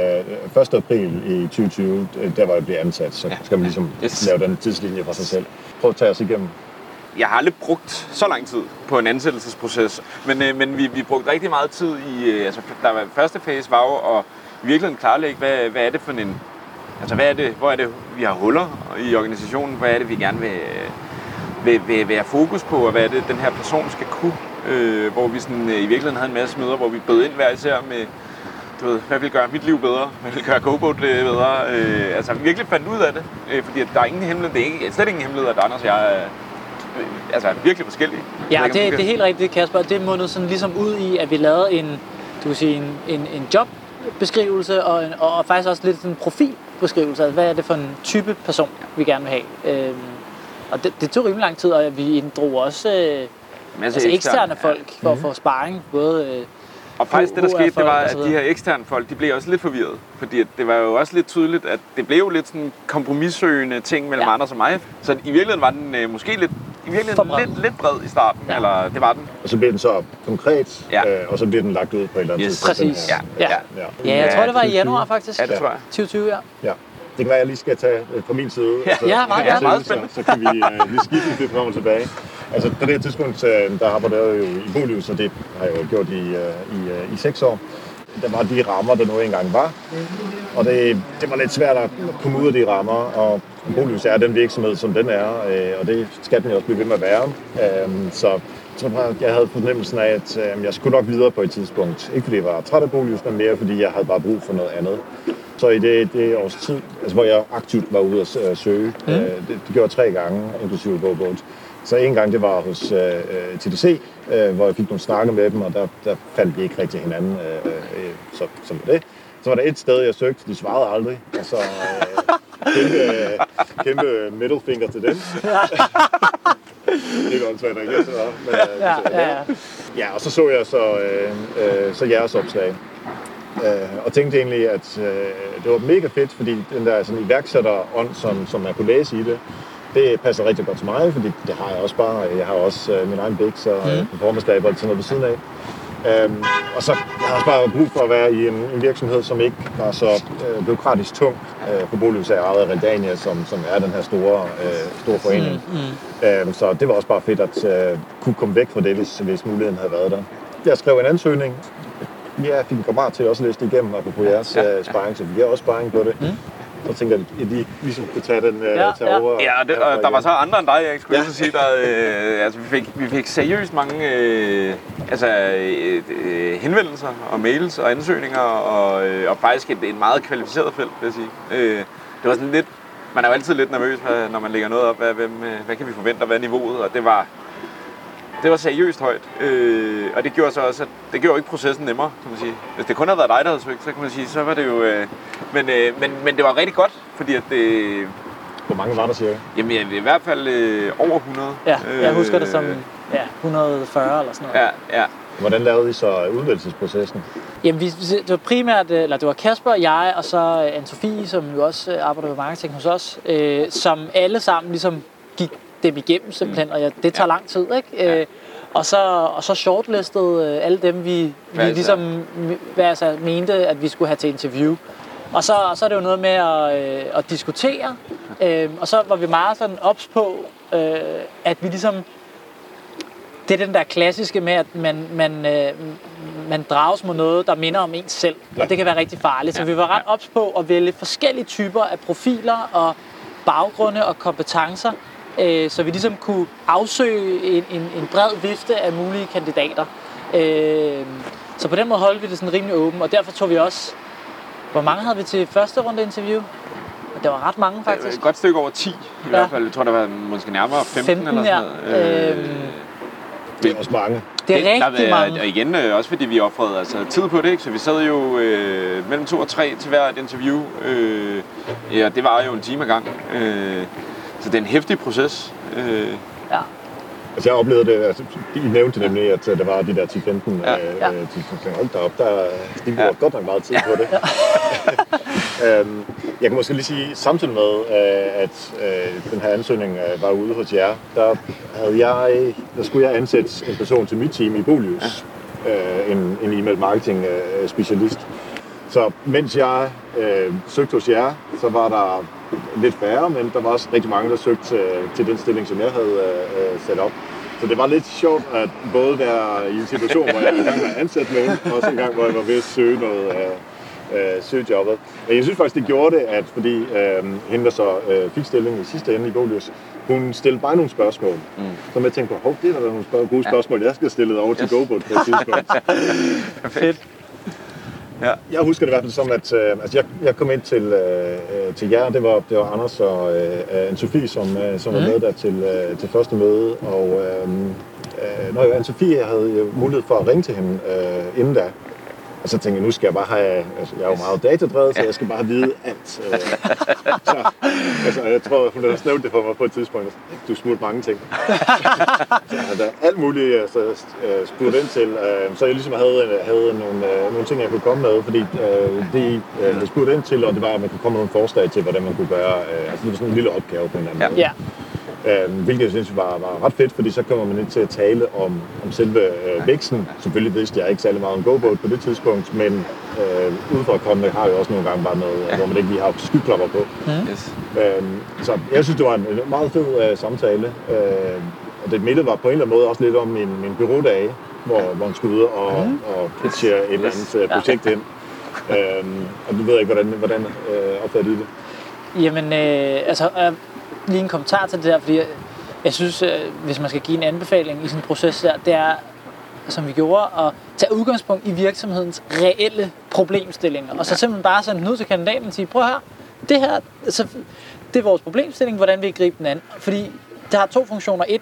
1. april i 2020, der var jeg blevet ansat, så skal man ligesom lave den tidslinje for sig selv. Prøv at tage os igennem. Jeg har aldrig brugt så lang tid på en ansættelsesproces, men vi brugte rigtig meget tid i, altså første fase var jo at virkelig klarlægge, hvad er det for en, altså hvor er det, vi har huller i organisationen, hvad er det, vi gerne vil være fokus på, og hvad er det, den her person skal kunne. Hvor vi sådan, i virkeligheden havde en masse møder, hvor vi bød ind hver især med, du ved, hvad vil gøre mit liv bedre, hvad vil gøre GoBoat bedre. Altså virkelig fandt ud af det, fordi der er ingen hemmelighed, det er slet ingen hemmelighed, at Anders og jeg er altså, virkelig forskellige. Ja, det er helt rigtigt, Kasper. Det mundede sådan ligesom ud i, at vi lavede en jobbeskrivelse og faktisk også lidt en profilbeskrivelse. Altså, hvad er det for en type person, vi gerne vil have? Og det tog rimelig lang tid, og vi inddrog også... Altså eksterne folk for at få sparring, både... og faktisk det, der skete, det var, at de her eksterne folk, de blev også lidt forvirret. Fordi det var jo også lidt tydeligt, at det blev jo lidt sådan kompromissøgende ting mellem Anders og mig. Så i virkeligheden var den måske lidt i virkeligheden lidt bred i starten, ja. Eller det var den. Og så bliver den så konkret, ja. Og så bliver den lagt ud på et eller andet tidspunkt. Præcis. Ja, jeg tror det var i januar faktisk. Ja, det tror jeg. 2020, ja. Det kan være, jeg lige skal tage på min side ud. Altså, ja, meget spændende. Så kan vi lige skifte det frem og tilbage. Altså på det her tidspunkt, der arbejder jeg jo i Bolius, og det har jeg jo gjort i 6 år. Der var de rammer, der nu engang var. Og det var lidt svært at komme ud af de rammer, og Bolius er den virksomhed, som den er, og det skal den jo også blive ved med at være. Så jeg havde fornemmelsen af, at jeg skulle nok videre på et tidspunkt. Ikke fordi jeg var træt af Bolius, men mere fordi jeg havde bare brug for noget andet. Så i det års tid, altså, hvor jeg aktivt var ude at søge, det gjorde 3 gange, inklusive GoBoat. Så en gang, det var hos TDC, hvor jeg fik nogle snakke med dem, og der fandt vi ikke rigtig hinanden, så var det. Så var der et sted, jeg søgte, de svarede aldrig, og så kæmpe middle finger til dem. Det er godt svært, ikke? Ja, og så jeg jeres opslag. Og tænkte egentlig, at det var mega fedt, fordi den der sådan iværksætterånd, som man kunne læse i det, det passer rigtig godt til mig, fordi det har jeg også bare. Jeg har også min egen biks og performance-dab og sådan noget ved siden af. Og så jeg har også bare brug for at være i en virksomhed, som ikke var så bureaukratisk tung. På Bolius er ejet af Redania, som er den her store forening. Så det var også bare fedt at kunne komme væk fra det, hvis muligheden havde været der. Jeg skrev en ansøgning. Jeg fik en kommentar til også at læse det igennem, og på jeres sparring, så vi har også sparring på det. Så tænker jeg, at de ligesom kunne tage den over. Ja, og der var så andre end dig, jeg skulle lige sige. Altså, vi fik seriøst mange henvendelser og mails og ansøgninger, og faktisk en meget kvalificeret felt, vil jeg sige. Det var sådan lidt, man er jo altid lidt nervøs, når man lægger noget op, hvad kan vi forvente, og hvad er niveauet, og det var seriøst højt, og det gjorde så også, at det gjorde ikke processen nemmere, kan man sige. Hvis det kun havde været dig, der havde søgt, så kan man sige, så var det jo... Men det var rigtig godt, fordi at det... Hvor mange var der, siger jeg? Jamen, i hvert fald over 100. Ja, jeg husker det som 140 eller sådan noget. Ja. Hvordan lavede I så udvælgelsesprocessen? Jamen, det var primært... Eller det var Kasper, jeg og så Anne-Sophie, som jo også arbejder med marketing hos os, som alle sammen ligesom gik dem igennem simpelthen, og det tager lang tid, ikke? Ja. Og så shortlistede alle dem, vi ligesom mente, at vi skulle have til interview. Og så er det jo noget med at diskutere, og så var vi meget sådan ops på, at vi ligesom... Det er den der klassiske med, at man drages mod noget, der minder om en selv, og det kan være rigtig farligt. Så vi var ret ops på at vælge forskellige typer af profiler og baggrunde og kompetencer, så vi ligesom kunne afsøge en bred vifte af mulige kandidater. Så på den måde holdt vi det sådan rimelig åbent, og derfor tog vi også... Hvor mange havde vi til første runde interview? Der var ret mange, faktisk. Det var et godt stykke over 10 i hvert fald. Jeg tror, der var måske nærmere 15 eller sådan noget. Det er også mange. Det er rigtig mange. Og igen, også fordi vi offrede tid på det, ikke? Så vi sad jo mellem 2 og 3 til hvert interview. Ja, det var jo en time ad gang. Så det er en heftig proces. Ja. Altså jeg oplevede det, altså I nævnte nemlig, at der var de der 10-15, hold da op, de bruger godt nok meget tid på det. Jeg kan måske lige sige, samtidig med, at den her ansøgning var ude hos jer, der skulle jeg ansætte en person til mit team i Bolius, en e-mail marketing specialist. Så mens jeg søgte hos jer, så var der lidt færre, men der var også rigtig mange, der søgte til den stilling, som jeg havde sat op. Så det var lidt sjovt at både være i en situation, hvor jeg engang var ansat med hende, og også en gang, hvor jeg var ved at søge noget søgejobbet. Men jeg synes faktisk, det gjorde det, at fordi hende, der så fik stillingen i sidste ende i Bolius, hun stillede bare nogle spørgsmål. Så jeg tænkte på, hov, det var da nogle gode spørgsmål, jeg skal stille over til GoBoat på et tidspunkt. Fedt. Ja. Jeg husker det i hvert fald som, at jeg kom ind til jer, det var Anders og Anne-Sophie, som var med der til første møde, og Anne-Sophie havde jo mulighed for at ringe til hende inden da, og så tænkte jeg, nu skal jeg bare have, altså jeg er jo meget datadrevet, så jeg skal bare vide alt. Jeg tror, hun havde snævnt det for mig på et tidspunkt, du smurte mange ting. Så jeg havde alt muligt spurgt ind til, så jeg ligesom havde nogle ting, jeg kunne komme med, fordi det jeg spurgte ind til, og det var, at man kunne komme med nogle forslag til, hvordan man kunne gøre, altså det var sådan en lille opgave på en eller anden måde. Hvilket jeg synes var ret fedt, fordi så kommer man ind til at tale om selve væksten. Selvfølgelig vidste jeg ikke særlig meget om GoBoat på det tidspunkt, men udefrakommende har jo også nogle gange bare noget, hvor man ikke lige har skyklapper på. Yes. Så jeg synes, det var en meget fed samtale. Og det midte var på en eller anden måde også lidt om min bureaudage, hvor man skulle ud og pitcher et eller andet projekt ind. Og du ved ikke, hvordan opfatter du det? Jamen, lige en kommentar til det der, fordi jeg synes, hvis man skal give en anbefaling i sådan en proces der, det er, som vi gjorde, at tage udgangspunkt i virksomhedens reelle problemstillinger. Og så simpelthen bare sende den ud til kandidaten og sige, prøv her, det her, altså, det er vores problemstilling, hvordan vi griber den an. Fordi det har to funktioner. Et,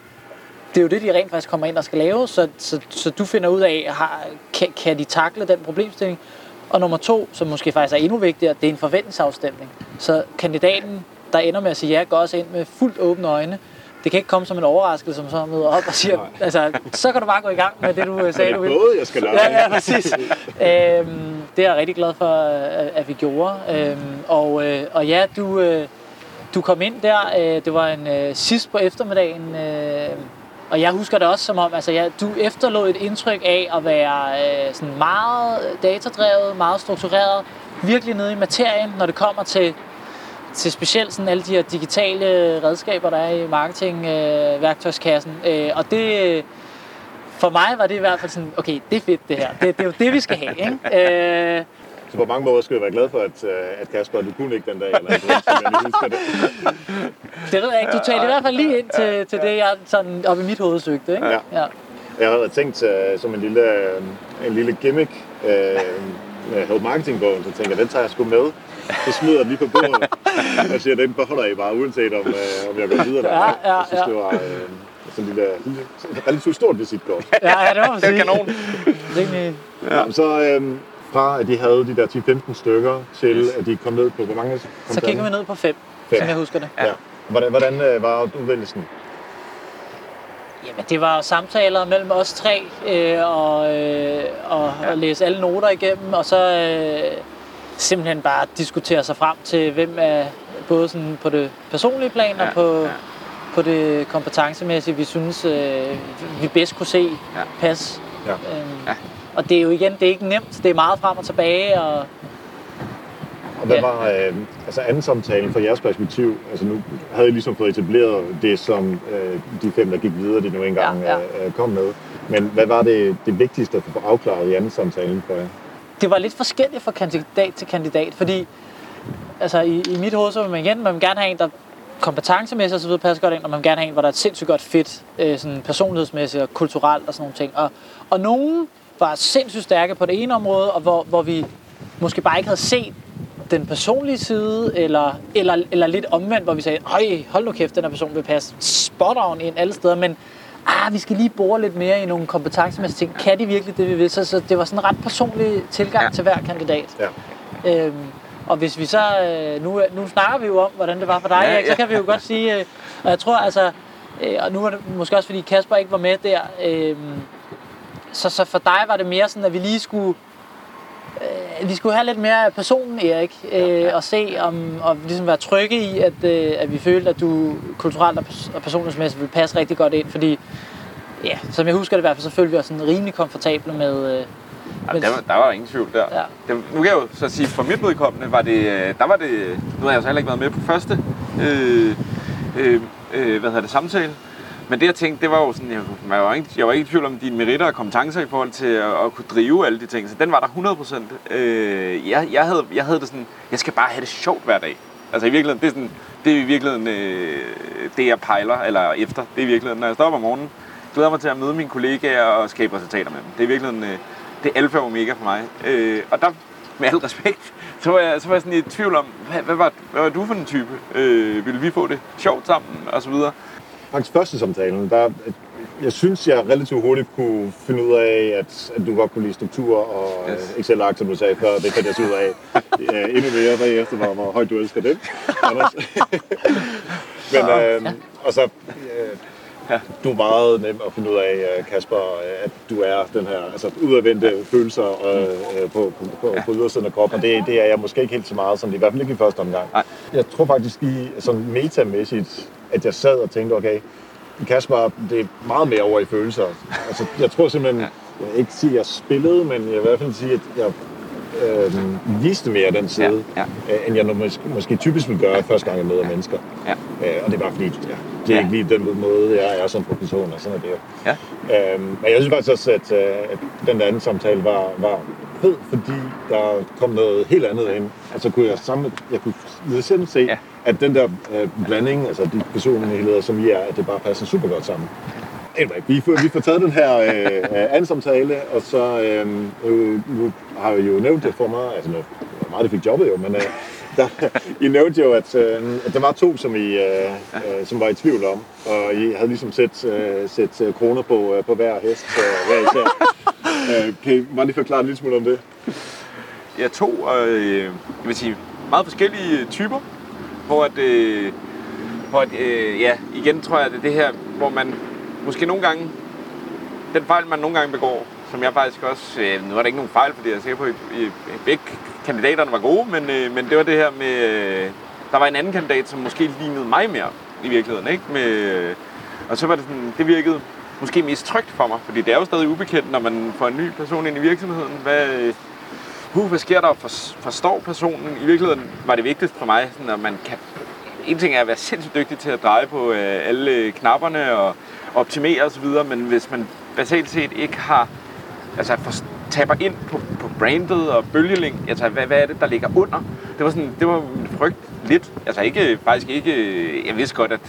det er jo det, de rent faktisk kommer ind og skal lave, så du finder ud af, kan de tackle den problemstilling? Og nummer to, som måske faktisk er endnu vigtigere, det er en forventningsafstemning. Så kandidaten, der ender med at sige ja, går også ind med fuldt åbne øjne. Det kan ikke komme som en overraskelse, som så møder op og siger, altså, så kan du bare gå i gang med det, du sagde, du ville. Jeg skal lave. Ja, præcis. Det er jeg rigtig glad for, at vi gjorde. Og ja, du kom ind der. Det var en sidst på eftermiddagen. Og jeg husker det også som om, altså, du efterlod et indtryk af at være sådan meget datadrevet, meget struktureret, virkelig nede i materien, når det kommer til specielt sådan alle de her digitale redskaber, der er i marketingværktøjskassen. Og det, for mig var det i hvert fald sådan, okay, det er fedt det her. Det er jo det, vi skal have, ikke? Så på mange måder skulle jeg være glad for, at Kasper, du kunne ikke den dag, eller ikke, jeg husker det. Det ved jeg ikke. Du talte i hvert fald lige ind til det, jeg sådan op i mit hoved søgte, ikke? Ja. Jeg havde tænkt som en lille gimmick, med marketingbogen, så tænker jeg, den tager jeg sgu med. Så smider jeg den lige på bordet, og siger, den beholder I bare, uanset om jeg går videre der. Ja. Jeg synes, det var sådan en lille relativt stort visitkort. Ja, det var måske. Det er kanon. Ja, så fra, at de havde de der 10-15 stykker, til at de kom ned på, hvor mange? Så kiggede vi ned på 5, som jeg husker det. Ja. Hvordan var udvælgelsen? Jamen, det var samtaler mellem os tre, og læse alle noter igennem, og så simpelthen bare diskutere sig frem til, hvem er både sådan på det personlige plan og på det kompetencemæssige, vi synes, vi bedst kunne se passe. Ja. Og det er jo igen, det er ikke nemt, det er meget frem og tilbage. Og hvad var anden samtalen fra jeres perspektiv? Altså nu havde I ligesom fået etableret det, som de 5, der gik videre, de nu engang kom med. Men hvad var det vigtigste at få afklaret i anden samtalen for jer? Det var lidt forskelligt fra kandidat til kandidat, fordi altså, i mit hoved, så vil man igen, man vil gerne have en, der kompetencemæssigt og så videre passer godt ind, og man vil gerne have en, hvor der er et sindssygt godt fit, sådan personlighedsmæssigt og kulturelt og sådan nogle ting. Og nogen var sindssygt stærke på det ene område, og hvor vi måske bare ikke havde set den personlige side, eller lidt omvendt, hvor vi sagde, øj, hold nu kæft, den her person vil passe spot on ind alle steder, men vi skal lige bore lidt mere i nogle kompetencemæssige ting. Kan de virkelig det, vi vil? Så det var sådan en ret personlig tilgang til hver kandidat. Ja. Og hvis vi så, nu snakker vi jo om, hvordan det var for dig, Erik, så kan vi jo godt sige, og jeg tror altså, og nu var det måske også, fordi Kasper ikke var med der, så for dig var det mere sådan, at vi lige skulle have lidt mere af personen, Erik, og se om, og ligesom være trygge i, at vi følte, at du kulturelt og personlighedsmæssigt ville passe rigtig godt ind, fordi, ja, som jeg husker det i hvert fald, så følte vi os sådan rimelig komfortable med. Der var ingen tvivl der. Ja. Nu kan jeg jo så sige, for mit vedkommende var det, nu har jeg jo så heller ikke været med på første, samtale. Men det jeg tænkte, det var jo sådan, jeg var ikke i tvivl om dine meritter og kompetencer i forhold til at kunne drive alle de ting. Så den var der 100%. Jeg havde det sådan, jeg skal bare have det sjovt hver dag. Altså i virkeligheden, det jeg pejler eller efter. Det er i virkeligheden, når jeg står op om morgenen, glæder mig til at møde mine kollegaer og skabe resultater med dem. Det er i virkeligheden, det er alfa og omega for mig. Og der, med al respekt, så var jeg sådan i tvivl om, hvad var du for en type? Ville vi få det sjovt sammen? Og så videre. Faktisk første samtalen, jeg synes, jeg relativt hurtigt kunne finde ud af, at du godt kunne lide strukturer og Excel-ark, som du sagde før. Det fandt jeg så ud af endnu mere bagefter, hvor højt du elsker det, Anders. Du er meget nem at finde ud af, Kasper, at du er den her udadvendte følelser på ydersiden af kroppen. Det er jeg måske ikke helt så meget, som det i hvert fald ikke i første omgang. Jeg tror faktisk, I sådan metamæssigt at jeg sad og tænkte, okay, Kasper, det er meget mere over i følelser. Altså, jeg tror simpelthen, jeg vil ikke sige, at jeg spillede, men jeg vil i hvert fald sige, at jeg viste mere den side, end jeg måske typisk vil gøre første gang, jeg møder mennesker. Og det er bare fordi, det er ikke lige den måde, jeg er som profession, og sådan er det jo. Men jeg synes faktisk også, at den anden samtale var fed, fordi der kom noget helt andet ind. Altså kunne jeg kunne se, at den der blanding, altså de personligheder, som I er, at det bare passer super godt sammen. Vi får taget den her anden samtale, og så nu har jeg jo nævnt det for mig, altså det var meget, det fik jobbet jo, men I nævnte jo, at der var to, som var i tvivl om, og I havde ligesom set kroner på hver hest, hver især. Kan I bare lige forklare en lille smule om det? Ja, to jeg vil sige, meget forskellige typer, igen tror jeg, det er det her, hvor man måske nogle gange, den fejl, man nogle gange begår, som jeg faktisk også, nu var der ikke nogen fejl, fordi jeg er sikker på, at begge kandidaterne var gode, men det var det her med, der var en anden kandidat, som måske lignede mig mere i virkeligheden, ikke? Og så var det sådan, det virkede måske mest trygt for mig, fordi det er jo stadig ubekendt, når man får en ny person ind i virksomheden. Hvad sker der? Forstår personen? I virkeligheden var det vigtigst for mig, sådan, at man kan... En ting er at være sindssygt dygtig til at dreje på alle knapperne og optimere osv., men hvis man basalt set ikke har... Altså taber ind på brandet og bølgelængden, altså hvad er det, der ligger under? Det var min frygt lidt. Altså faktisk ikke... Jeg vidste godt, at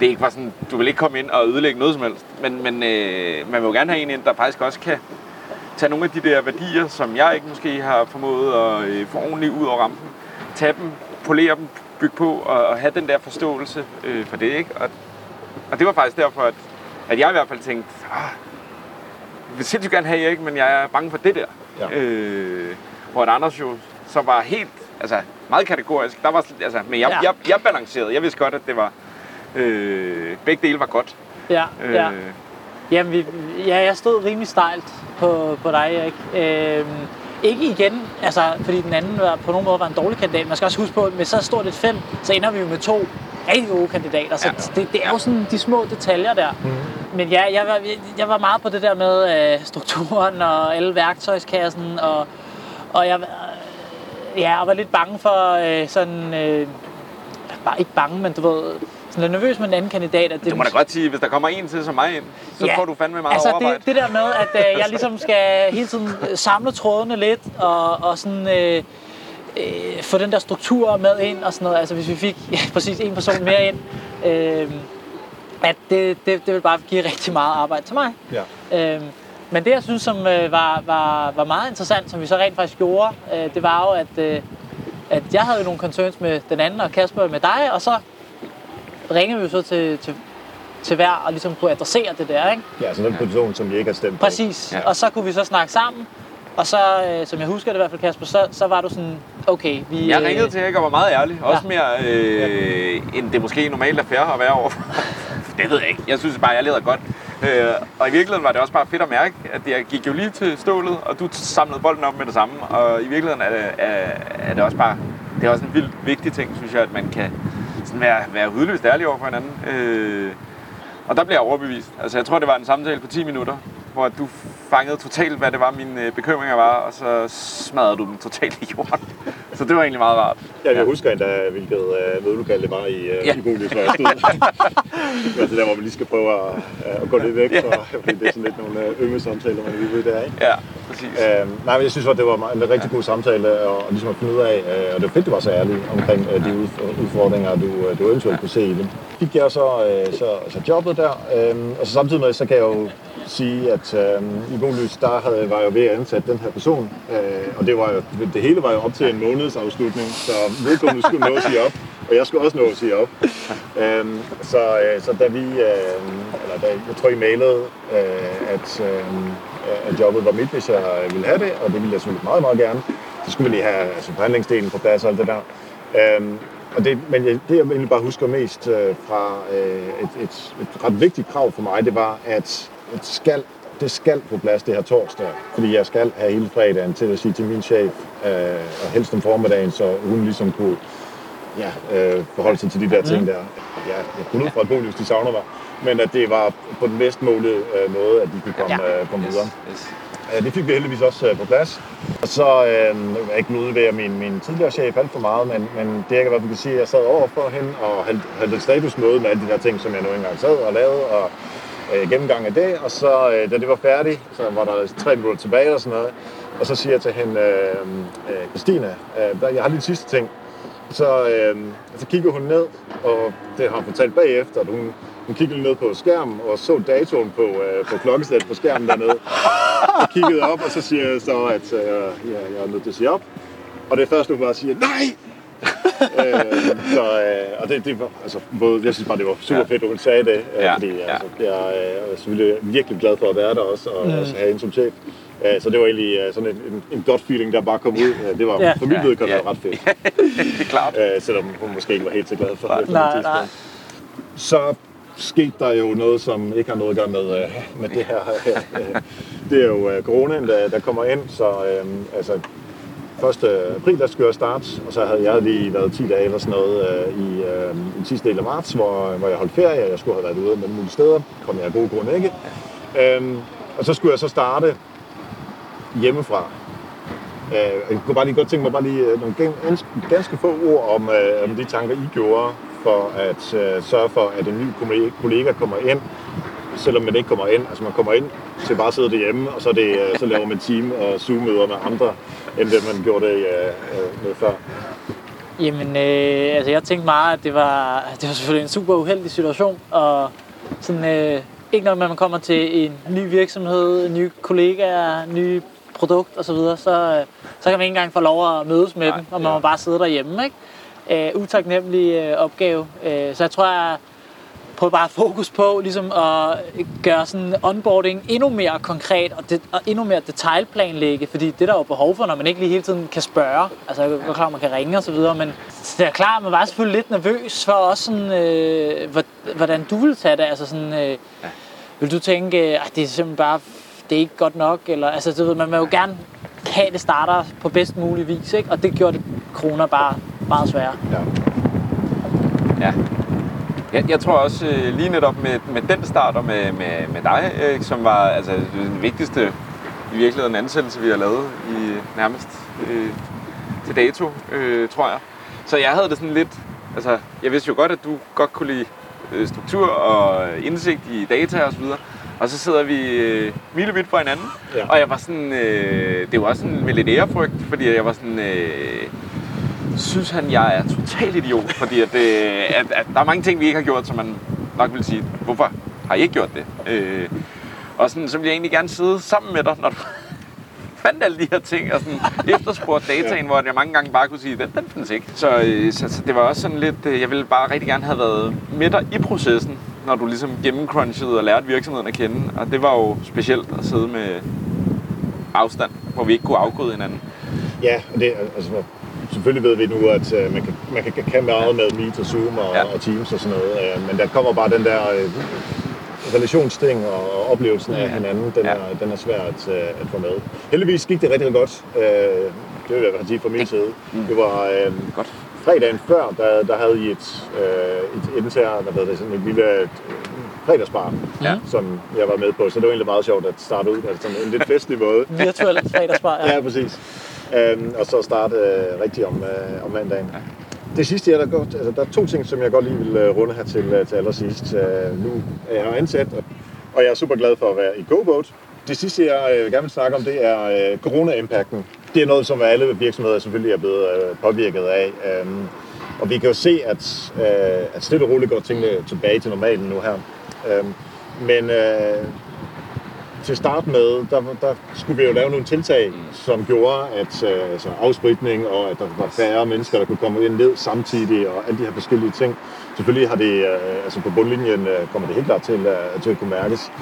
det ikke var sådan, du vil ikke komme ind og ødelægge noget som helst, men man vil jo gerne have en ind, der faktisk også kan tage nogle af de der værdier, som jeg ikke måske har formået at få ordentligt ud over rampen, tage dem, polere dem, bygge på og have den der forståelse for det, ikke? Og det var faktisk derfor, at jeg i hvert fald tænkte, jeg vil sindssygt gerne have Erik, men jeg er bange for det der. Ja. Hvor Anders jo så var meget kategorisk, der var, men jeg balancerede, jeg vidste godt, at det var... begge dele var godt. Jeg stod rimelig stejlt på dig, Erik. Ikke igen, fordi den anden var, på nogen måde var en dårlig kandidat. Man skal også huske på, at med så stort et felt, så ender vi jo med to rigtig gode kandidater. Så det er jo sådan de små detaljer der. Mm-hmm. Men ja, jeg var meget på det der med strukturen og alle værktøjskassen. Og jeg var lidt bange for bare ikke bange, men du ved... Så lidt nervøs med en anden kandidat. Det må da godt sige, hvis der kommer en til som mig ind, så får du fandme meget overarbejde. Det der med, at jeg ligesom skal hele tiden samle trådene lidt, og sådan få den der struktur med ind og sådan noget. Altså hvis vi fik præcis en person mere ind, at det ville bare give rigtig meget arbejde til mig. Ja. Men det jeg synes, som var meget interessant, som vi så rent faktisk gjorde, det var jo, at jeg havde jo nogle concerns med den anden, og Kasper med dig, og så ringede vi så til hver og ligesom kunne adressere det der, ikke? Ja, så den position, som vi ikke har stemt på. Præcis, og så kunne vi så snakke sammen, og så, som jeg husker det i hvert fald, Kasper, så var du sådan, okay, vi... Jeg ringede til Erik og var meget ærlig, også mere end det måske normalt er fair at være overfor. Det ved jeg ikke, jeg synes bare, jeg leder godt. Og i virkeligheden var det også bare fedt at mærke, at jeg gik jo lige til stålet, og du samlede bolden op med det samme, og i virkeligheden er det også bare... Det er også en vildt vigtig ting, synes jeg, at man kan... være hudløst ærlig over for hinanden. Og der blev jeg overbevist. Altså, jeg tror, det var en samtale på 10 minutter, hvor du fangede totalt, hvad det var, mine bekymringer var, og så smadrede du dem totalt i jorden. Så det var egentlig meget rart. Ja, jeg husker endda, hvilket mødelokale det var i Bolius, hvor jeg stod. Altså der, hvor man lige skal prøve at gå lidt væk, fordi det er sådan lidt nogle ømme samtaler, man lige ved der, ikke? Ja, præcis. Men jeg synes, at det var en rigtig god samtale, og ligesom at finde ud af, og det var fedt, du var så ærlig omkring de udfordringer, du eventuelt kunne se i dem. Fik jeg så jobbet der, og så samtidig med, så kan jeg jo sige, at i Bolius, var jeg ved at ansætte den her person, og det hele var jo op til en månedsafslutning, så vedkommende skulle nå at sige op, og jeg skulle også nå at sige op. Så da vi, eller da jeg tror, I mailede, at jobbet var mit, hvis jeg ville have det, og det ville jeg selvfølgelig meget, meget gerne, så skulle vi lige have forhandlingsdelen på plads og alt det der. Men det, jeg egentlig bare husker mest fra et ret vigtigt krav for mig, det var, at det skal på plads det her torsdag, fordi jeg skal have hele fredagen til at sige til min chef, og helst om formiddagen, så hun ligesom kunne forholde sig til de der ting der. Ja, jeg kunne ud fra, at Bolius, de savner mig, men at det var på den bedst mulige måde, at de kunne komme videre. Yes. Det fik vi heldigvis også på plads. Og så jeg ikke nødt ved min tidligere chef alt for meget, men det jeg kan sige, at jeg sad overfor hende og havde et statusmøde med alle de der ting, som jeg nu engang sad og lavede, og gennemgang af det. Og så da det var færdigt, så var der 3 minutter tilbage og sådan noget. Og så siger jeg til hende, Christina, jeg har lige sidste ting. Så kigger hun ned, og det har hun fortalt bagefter, at hun kiggede ned på skærmen og så datoen på klokkeslæt på skærmen dernede. Og kiggede op, og så siger jeg så, at jeg er nødt til at sige op. Og det første, hun bare siger, nej! Og det var, altså, både, jeg synes bare, det var super fedt, at hun sagde det. Fordi jeg er selvfølgelig virkelig glad for at være der også, og også have hende som chef. Så det var egentlig sådan en godt feeling, der bare kom ud. Det var for mit vedkommende ret fedt. Det er klart. Selvom hun måske ikke var helt så glad for det. Nej. Så skete der jo noget, som ikke har noget at gøre med det her. Det er jo coronaen, der kommer ind. Så 1. april, der skulle jeg starte. Og så havde jeg lige været 10 dage eller sådan noget i den sidste del af marts, hvor jeg holdt ferie. Jeg skulle have været ude med nogle steder. Kom jeg af gode grunde ikke. Og så skulle jeg så starte hjemmefra. Jeg kunne bare lige godt tænke mig nogle ganske få ord om de tanker, I gjorde for at sørge for, at en ny kollega kommer ind, selvom man ikke kommer ind. Altså man kommer ind til bare at sidde derhjemme, og så laver man team- og Zoom-møder med andre, end det man gjorde det med før. Jamen, jeg tænkte meget, at det var selvfølgelig en super uheldig situation, og sådan ikke når man kommer til en ny virksomhed, nye kollegaer, nye produkt og så videre, så kan man ikke engang få lov at mødes med dem, og man må bare sidde derhjemme, ikke? Utaknemmelig opgave. Så jeg tror, jeg prøver bare at fokus på ligesom at gøre sådan onboarding endnu mere konkret og endnu mere detaljplanlægge, fordi det der er jo behov for, når man ikke lige hele tiden kan spørge. Altså, jeg er klar, man kan ringe og så videre, men det er klart, man var selvfølgelig lidt nervøs for også sådan, hvordan du ville tage det. Altså sådan, vil du tænke, at det er simpelthen bare, det er ikke godt nok, eller altså, du ved, man vil jo gerne have det starter på bedst mulig vis, ikke? Og det gjorde det corona bare meget sværere. Ja. Jeg tror også lige netop med den start og med dig, som var altså den vigtigste i virkeligheden ansættelse, vi har lavet i nærmest til dato, tror jeg. Så jeg havde det sådan lidt, altså jeg vidste jo godt, at du godt kunne lide struktur og indsigt i data og så videre. Og så sidder vi milevidt fra hinanden, og jeg var sådan, det var også sådan med lidt ærefrygt, fordi jeg var sådan, synes han, jeg er totalt idiot, fordi at der er mange ting, vi ikke har gjort, som man nok vil sige, hvorfor har I ikke gjort det? Og sådan, så vil jeg egentlig gerne sidde sammen med dig, når du fandt alle de her ting, og sådan efterspurgt dataen, hvor jeg mange gange bare kunne sige, den findes ikke. Så det var også sådan lidt, jeg ville bare rigtig gerne have været med dig i processen, når du ligesom gennemcrunchede og lærte virksomheden at kende, og det var jo specielt at sidde med afstand, hvor vi ikke kunne afkode hinanden. Ja, og det altså selvfølgelig ved vi nu, at man kan meget med Meet og Zoom og Teams og sådan noget, men der kommer bare den der relationsting og oplevelsen af hinanden, den er svær at få med. Heldigvis gik det rigtig godt, det vil jeg sige fra min side. Det var godt. Fredagen før, der havde I et intern, der havde sådan en lille fredagsbar, som jeg var med på. Så det var egentlig meget sjovt at starte ud på altså en lidt festlig måde. Virtuel fredagsbar, ja, præcis. Og så starte rigtig om mandagen. Ja. Det sidste, der er 2 ting, som jeg godt lige vil runde her til allersidst. Nu er jeg ansat, og jeg er super glad for at være i GoBoat. Det sidste, jeg gerne vil snakke om, det er corona-impacten. Det er noget, som alle virksomheder selvfølgelig er blevet påvirket af. Og vi kan jo se, at stille og roligt går tingene tilbage til normalen nu her. Men til start med, der skulle vi jo lave nogle tiltag, som gjorde, at afspritning og at der var færre mennesker, der kunne komme ind ned samtidig og alle de her forskellige ting. Selvfølgelig har det, på bundlinjen kommer det helt klart til at kunne mærkes.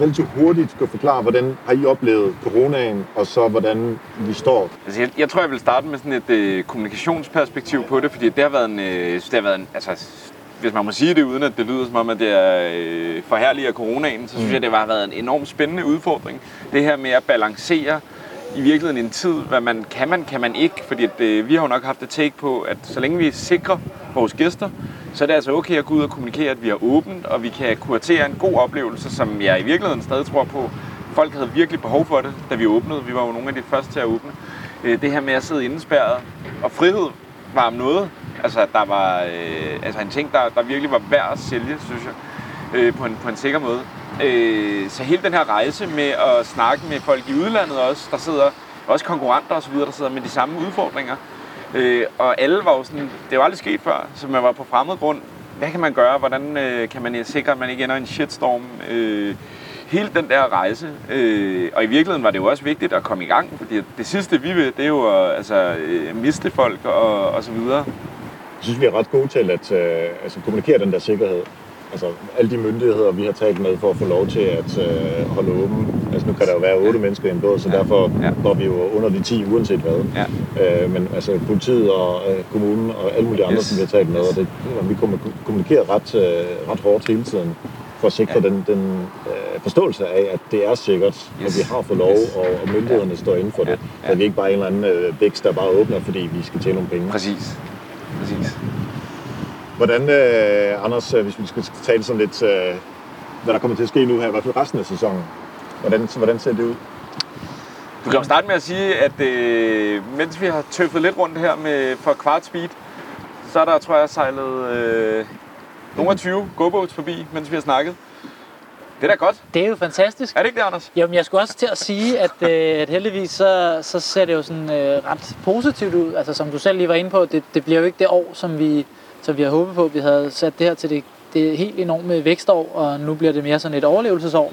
Relativt hurtigt kunne forklare, hvordan har I oplevet coronaen, og så hvordan vi står? Altså, jeg tror, jeg vil starte med sådan et kommunikationsperspektiv på det, fordi det har været en altså, hvis man må sige det, uden at det lyder som om, at det er forherliger coronaen, så synes jeg, det har været en enormt spændende udfordring. Det her med at balancere i virkeligheden en tid, hvad man kan, man ikke. Fordi at, vi har jo nok haft et take på, at så længe vi sikrer vores gæster, så er det altså okay at gå ud og kommunikere, at vi er åbent, og vi kan kuratere en god oplevelse, som jeg i virkeligheden stadig tror på. Folk havde virkelig behov for det, da vi åbnede. Vi var jo nogle af de første til at åbne. Det her med at sidde indespærret, og frihed var om noget. Altså, der var en ting, der virkelig var værd at sælge, synes jeg, på en sikker måde. Så hele den her rejse med at snakke med folk i udlandet også, der sidder også konkurrenter osv., der sidder med de samme udfordringer. Og alle var jo sådan, det var aldrig sket før, så man var på fremmed grund. Hvad kan man gøre? Hvordan kan man sikre, at man ikke ender i en shitstorm? Hele den der rejse. Og i virkeligheden var det jo også vigtigt at komme i gang, fordi det sidste vi vil, det er jo miste folk og så videre. Jeg synes, vi er ret gode til at kommunikere den der sikkerhed. Altså alle de myndigheder, vi har talt med for at få lov til at holde åben. Altså nu kan der jo være 8 mennesker i en båd, så derfor går vi jo under de 10 uanset hvad. Ja. Men altså politiet og kommunen og alle mulige andre, som vi har talt med, og det, vi kommunikerer ret hårdt hele tiden for at sikre den forståelse af, at det er sikkert, at vi har fået lov, og myndighederne står inden for det. Så det er ikke bare en eller anden biks, der bare åbner, fordi vi skal tjene nogle penge. Præcis. Hvordan, Anders, hvis vi skulle tale sådan lidt, hvad der kommer til at ske nu her, i hvert fald resten af sæsonen, hvordan ser det ud? Du kan jo starte med at sige, at mens vi har tøffet lidt rundt her med, for kvart speed, så er der, tror jeg, sejlet nogle 20 GoBoats forbi, mens vi har snakket. Det er da godt. Det er jo fantastisk. Er det ikke det, Anders? Jamen, jeg skulle også til at sige, at heldigvis så ser det jo sådan ret positivt ud. Altså, som du selv lige var inde på, det bliver jo ikke det år, som vi har håbet på. Vi havde sat det her til det helt enorme vækstår, og nu bliver det mere sådan et overlevelsesår,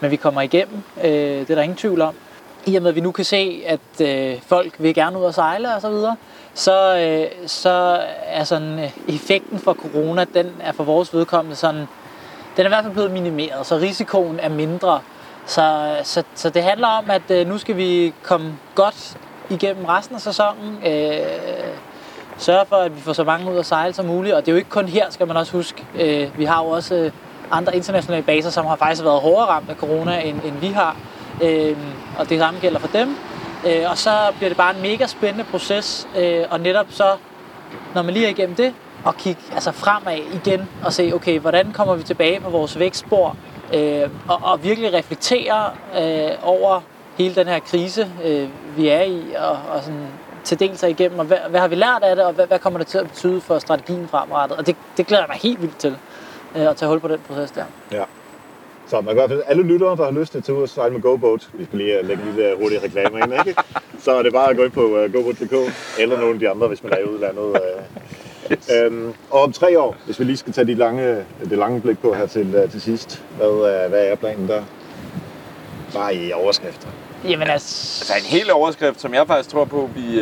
men vi kommer igennem. Det er der ingen tvivl om. I og med, at vi nu kan se, at folk vil gerne ud og sejle og så videre, så er sådan effekten fra corona, den er for vores vedkommende sådan, den er i hvert fald blevet minimeret, så risikoen er mindre. Så det handler om, at nu skal vi komme godt igennem resten af sæsonen. Sørge for, at vi får så mange ud at sejle som muligt. Og det er jo ikke kun her, skal man også huske. Vi har jo også andre internationale baser, som har faktisk været hårdere ramt af corona, end vi har. Og det samme gælder for dem. Og så bliver det bare en mega spændende proces. Og netop så, når man lige er igennem det, og kigge fremad igen og se, okay, hvordan kommer vi tilbage på vores vækstspor, og virkelig reflektere over hele den her krise, vi er i, og sådan til dels er igennem, og hvad har vi lært af det, og hvad kommer det til at betyde for strategien fremrettet, og det glæder jeg mig helt vildt til, at tage hul på den proces der. Ja. Så man kan i hvert fald alle lyttere, der har lyst til at tage ud og sejle med GoBoat, vi skal lige lægge en lille hurtig reklame ind, ikke? Så er det bare at gå ind på GoBoat.dk, eller nogle af de andre, hvis man er i udlandet. Og om 3 år, hvis vi lige skal tage det lange blik på her til sidst, hvad er planen der? Bare i overskrifter. Jamen altså en hel overskrift, som jeg faktisk tror på, vi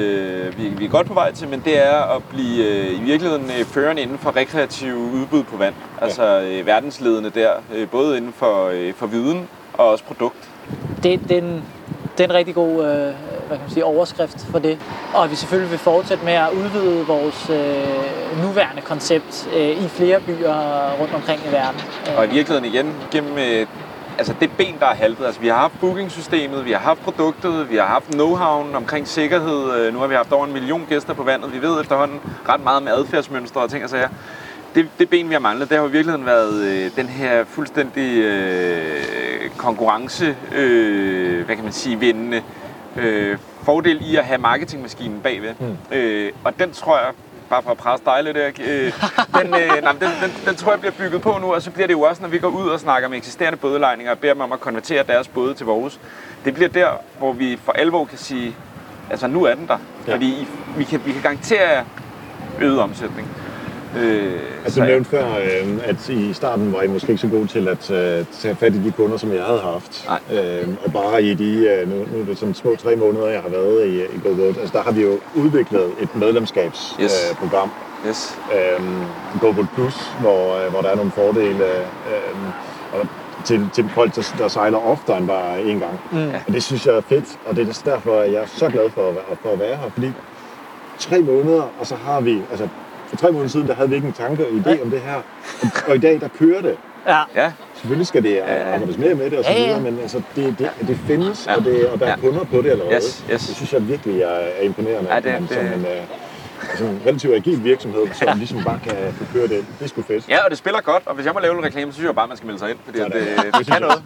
er godt på vej til, men det er at blive i virkeligheden førende inden for rekreative udbud på vand. Altså verdensledende der, både inden for viden og også produkt. Det er en rigtig god overskrift for det. Og vi selvfølgelig vil fortsætte med at udvide vores nuværende koncept i flere byer rundt omkring i verden. Og i virkeligheden igen gennem det ben, der er haltet. Altså, vi har haft bookingsystemet, vi har haft produktet, vi har haft know-howen omkring sikkerhed. Nu har vi haft over 1 million gæster på vandet. Vi ved efterhånden ret meget om adfærdsmønstre og ting og sager. Det ben, vi har manglet, det har i virkeligheden været den her fuldstændig konkurrence, vindende fordel i at have marketingmaskinen bagved. Og den tror jeg, bare for at presse dig lidt, Erik, den tror jeg bliver bygget på nu, og så bliver det jo også, når vi går ud og snakker med eksisterende bådelejninger og beder dem om at konvertere deres både til vores. Det bliver der, hvor vi for alvor kan sige, altså nu er den der, fordi vi kan garantere øget omsætning. Du nævnte før, at i starten var I måske ikke så gode til at tage fat i de kunder, som jeg havde haft. Og bare i de nu er det sådan små 3 måneder, jeg har været i GoBoat, altså der har vi jo udviklet et medlemskabsprogram, GoBoat Plus, hvor der er nogle fordele til folk, der sejler oftere end bare én gang. Og det synes jeg er fedt, og det er derfor, jeg er så glad for at være her, fordi 3 måneder, og så har vi... Altså, for 3 måneder siden, der havde vi ikke en tanke og idé om det her. Og i dag, der kører det. Ja. Selvfølgelig skal det arbejdes mere med det og så videre, men altså, det findes, og, og der er kunder på det allerede. Yes. Det synes jeg virkelig er imponerende, som en relativt agil virksomhed, som ligesom bare kan køre det. Det er sgu fedt. Ja, og det spiller godt, og hvis jeg må lave en reklame, så synes jeg bare, man skal melde sig ind, fordi det kan noget.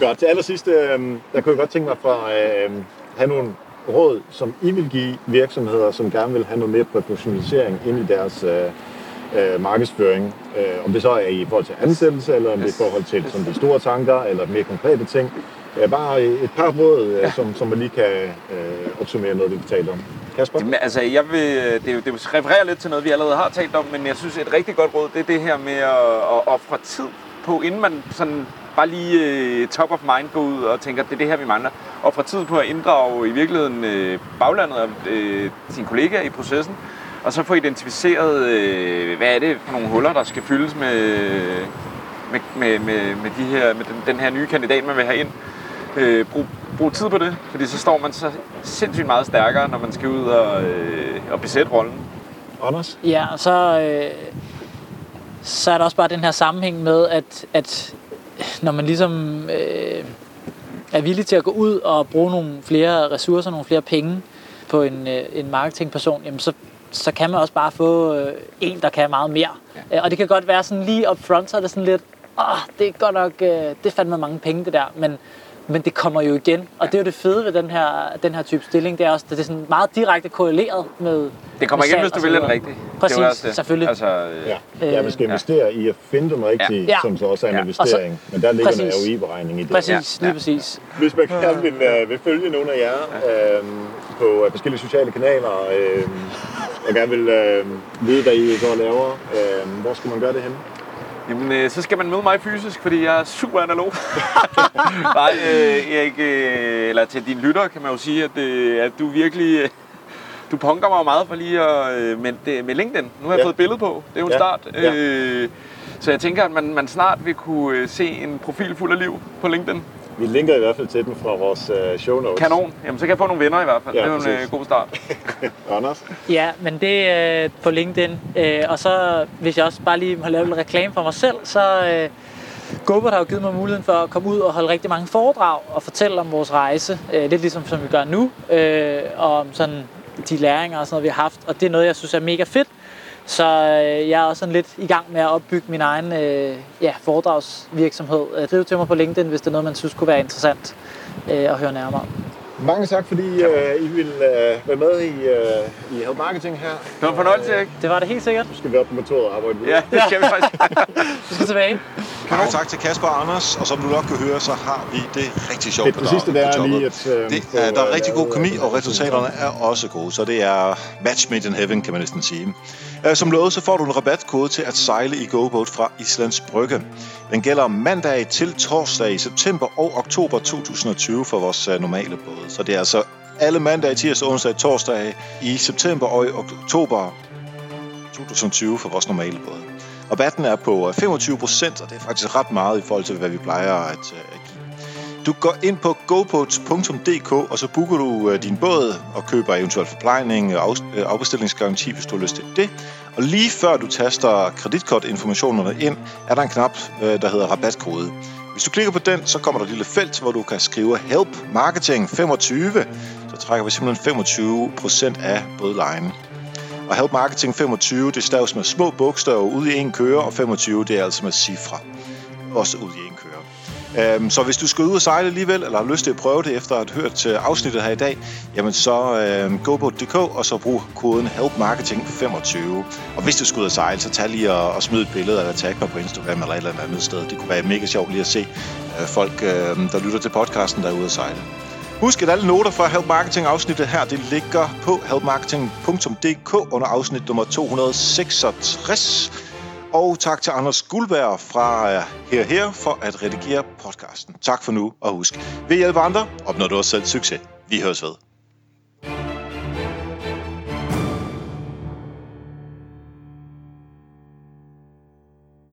Godt, til allersidst, der kunne jeg godt tænke mig for at have nogle råd, som I vil give virksomheder, som gerne vil have noget mere professionalisering ind i deres markedsføring. Om det så er i forhold til ansættelse, eller om det er i forhold til de store tanker, eller mere konkrete ting. Bare et par råd, som man lige kan opsummere noget, vi kan tale om. Kasper? Jamen, altså, det refererer lidt til noget, vi allerede har talt om, men jeg synes, et rigtig godt råd, det er det her med at ofre tid på, inden man sådan bare lige top of mind går ud og tænker, det er det her, vi mangler. Ofre tid på at inddrage i virkeligheden baglandet og sine kollegaer i processen, og så få identificeret, hvad er det for nogle huller, der skal fyldes med den her nye kandidat, man vil have ind. Brug tid på det, fordi så står man så sindssygt meget stærkere, når man skal ud og besætte rollen. Anders? Ja, og så er der også bare den her sammenhæng med, at når man ligesom er villig til at gå ud og bruge nogle flere ressourcer, nogle flere penge på en marketingperson, jamen så kan man også bare få en, der kan meget mere. Ja. Og det kan godt være sådan lige up front, så er det sådan lidt, det er godt nok, det fandt man mange penge det der, men det kommer jo igen. Og det er jo det fede ved den her type stilling, det er også, det er sådan meget direkte korreleret med. Det kommer igen, hvis du vil den rigtige. Præcis, det. Selvfølgelig. Altså, man skal investere i at finde den rigtige, som så også er en investering. Og så, men der ligger en ROI-beregning i det. Præcis, lige præcis. Hvis man gerne vil følge nogle af jer på forskellige sociale kanaler, og gerne vil vide, hvad I går og laver, hvor skal man gøre det henne? Jamen, så skal man møde mig fysisk, fordi jeg er super analog. Nej, Erik, eller til dine lyttere kan man jo sige, at du virkelig, du punker mig meget for lige at, med LinkedIn. Nu har jeg fået et billede på, det er jo en start. Så jeg tænker, at man snart vil kunne se en profil fuld af liv på LinkedIn. Vi linker i hvert fald til den fra vores show notes. Kanon. Jamen, så kan jeg få nogle venner i hvert fald. Ja, det er jo en god start. Anders? Ja, men det er på LinkedIn. Og så, hvis jeg også bare lige må lave en reklame for mig selv, så GoBoat har jo givet mig muligheden for at komme ud og holde rigtig mange foredrag og fortælle om vores rejse. Lidt ligesom som vi gør nu. Og om sådan de læringer og sådan noget, vi har haft. Og det er noget, jeg synes er mega fedt. Så jeg er også sådan lidt i gang med at opbygge min egen foredragsvirksomhed. Driv til mig på LinkedIn, hvis det er noget, man synes kunne være interessant at høre nærmere om. Mange tak, fordi I ville være med i Help Marketing her. Det var en fornøjelse, ikke? Det var det helt sikkert. Du skal være på motoret og arbejde videre. Ja, det skal vi faktisk. Du skal tilbage. Mange tak til Kasper og Anders, og som du nok kan høre, så har vi det rigtig sjovt på jobbet. Der er rigtig god kemi, og resultaterne er også gode, så det er match made in heaven, kan man næsten sige. Som lovet, så får du en rabatkode til at sejle i GoBoat fra Islands Brygge. Den gælder mandag til torsdag i september og oktober 2020 for vores normale både. Så det er altså alle mandag, tirsdag, onsdag, torsdag i september og i oktober 2020 for vores normale både. Rabatten er på 25%, og det er faktisk ret meget i forhold til, hvad vi plejer at give. Du går ind på goboat.dk, og så booker du din båd og køber eventuelt forplejning og afbestillingsgaranti, hvis du har lyst til det. Og lige før du taster kreditkortinformationerne ind, er der en knap, der hedder rabatkode. Hvis du klikker på den, så kommer der et lille felt, hvor du kan skrive Help Marketing 25. Så trækker vi simpelthen 25% af bådlejen. Og Help Marketing 25, det staves med små bogstaver ud i en køre, og 25, det er altså med cifre. Også ud i en køre. Så hvis du skal ud og sejle alligevel, eller har lyst til at prøve det efter at have hørt afsnittet her i dag, jamen så gå på DK og så brug koden HelpMarketing25. Og hvis du skal ud og sejle, så tag lige og smid et billede eller tag mig på Instagram eller et eller andet sted. Det kunne være mega sjovt lige at se folk, der lytter til podcasten, der er ude og sejle. Husk, at alle noter fra Help Marketing-afsnittet her, det ligger på helpmarketing.dk under afsnit nummer 266. Og tak til Anders Guldberg fra Her for at redigere podcasten. Tak for nu, og husk, ved hjælp andre opnår du også selv succes. Vi høres ved.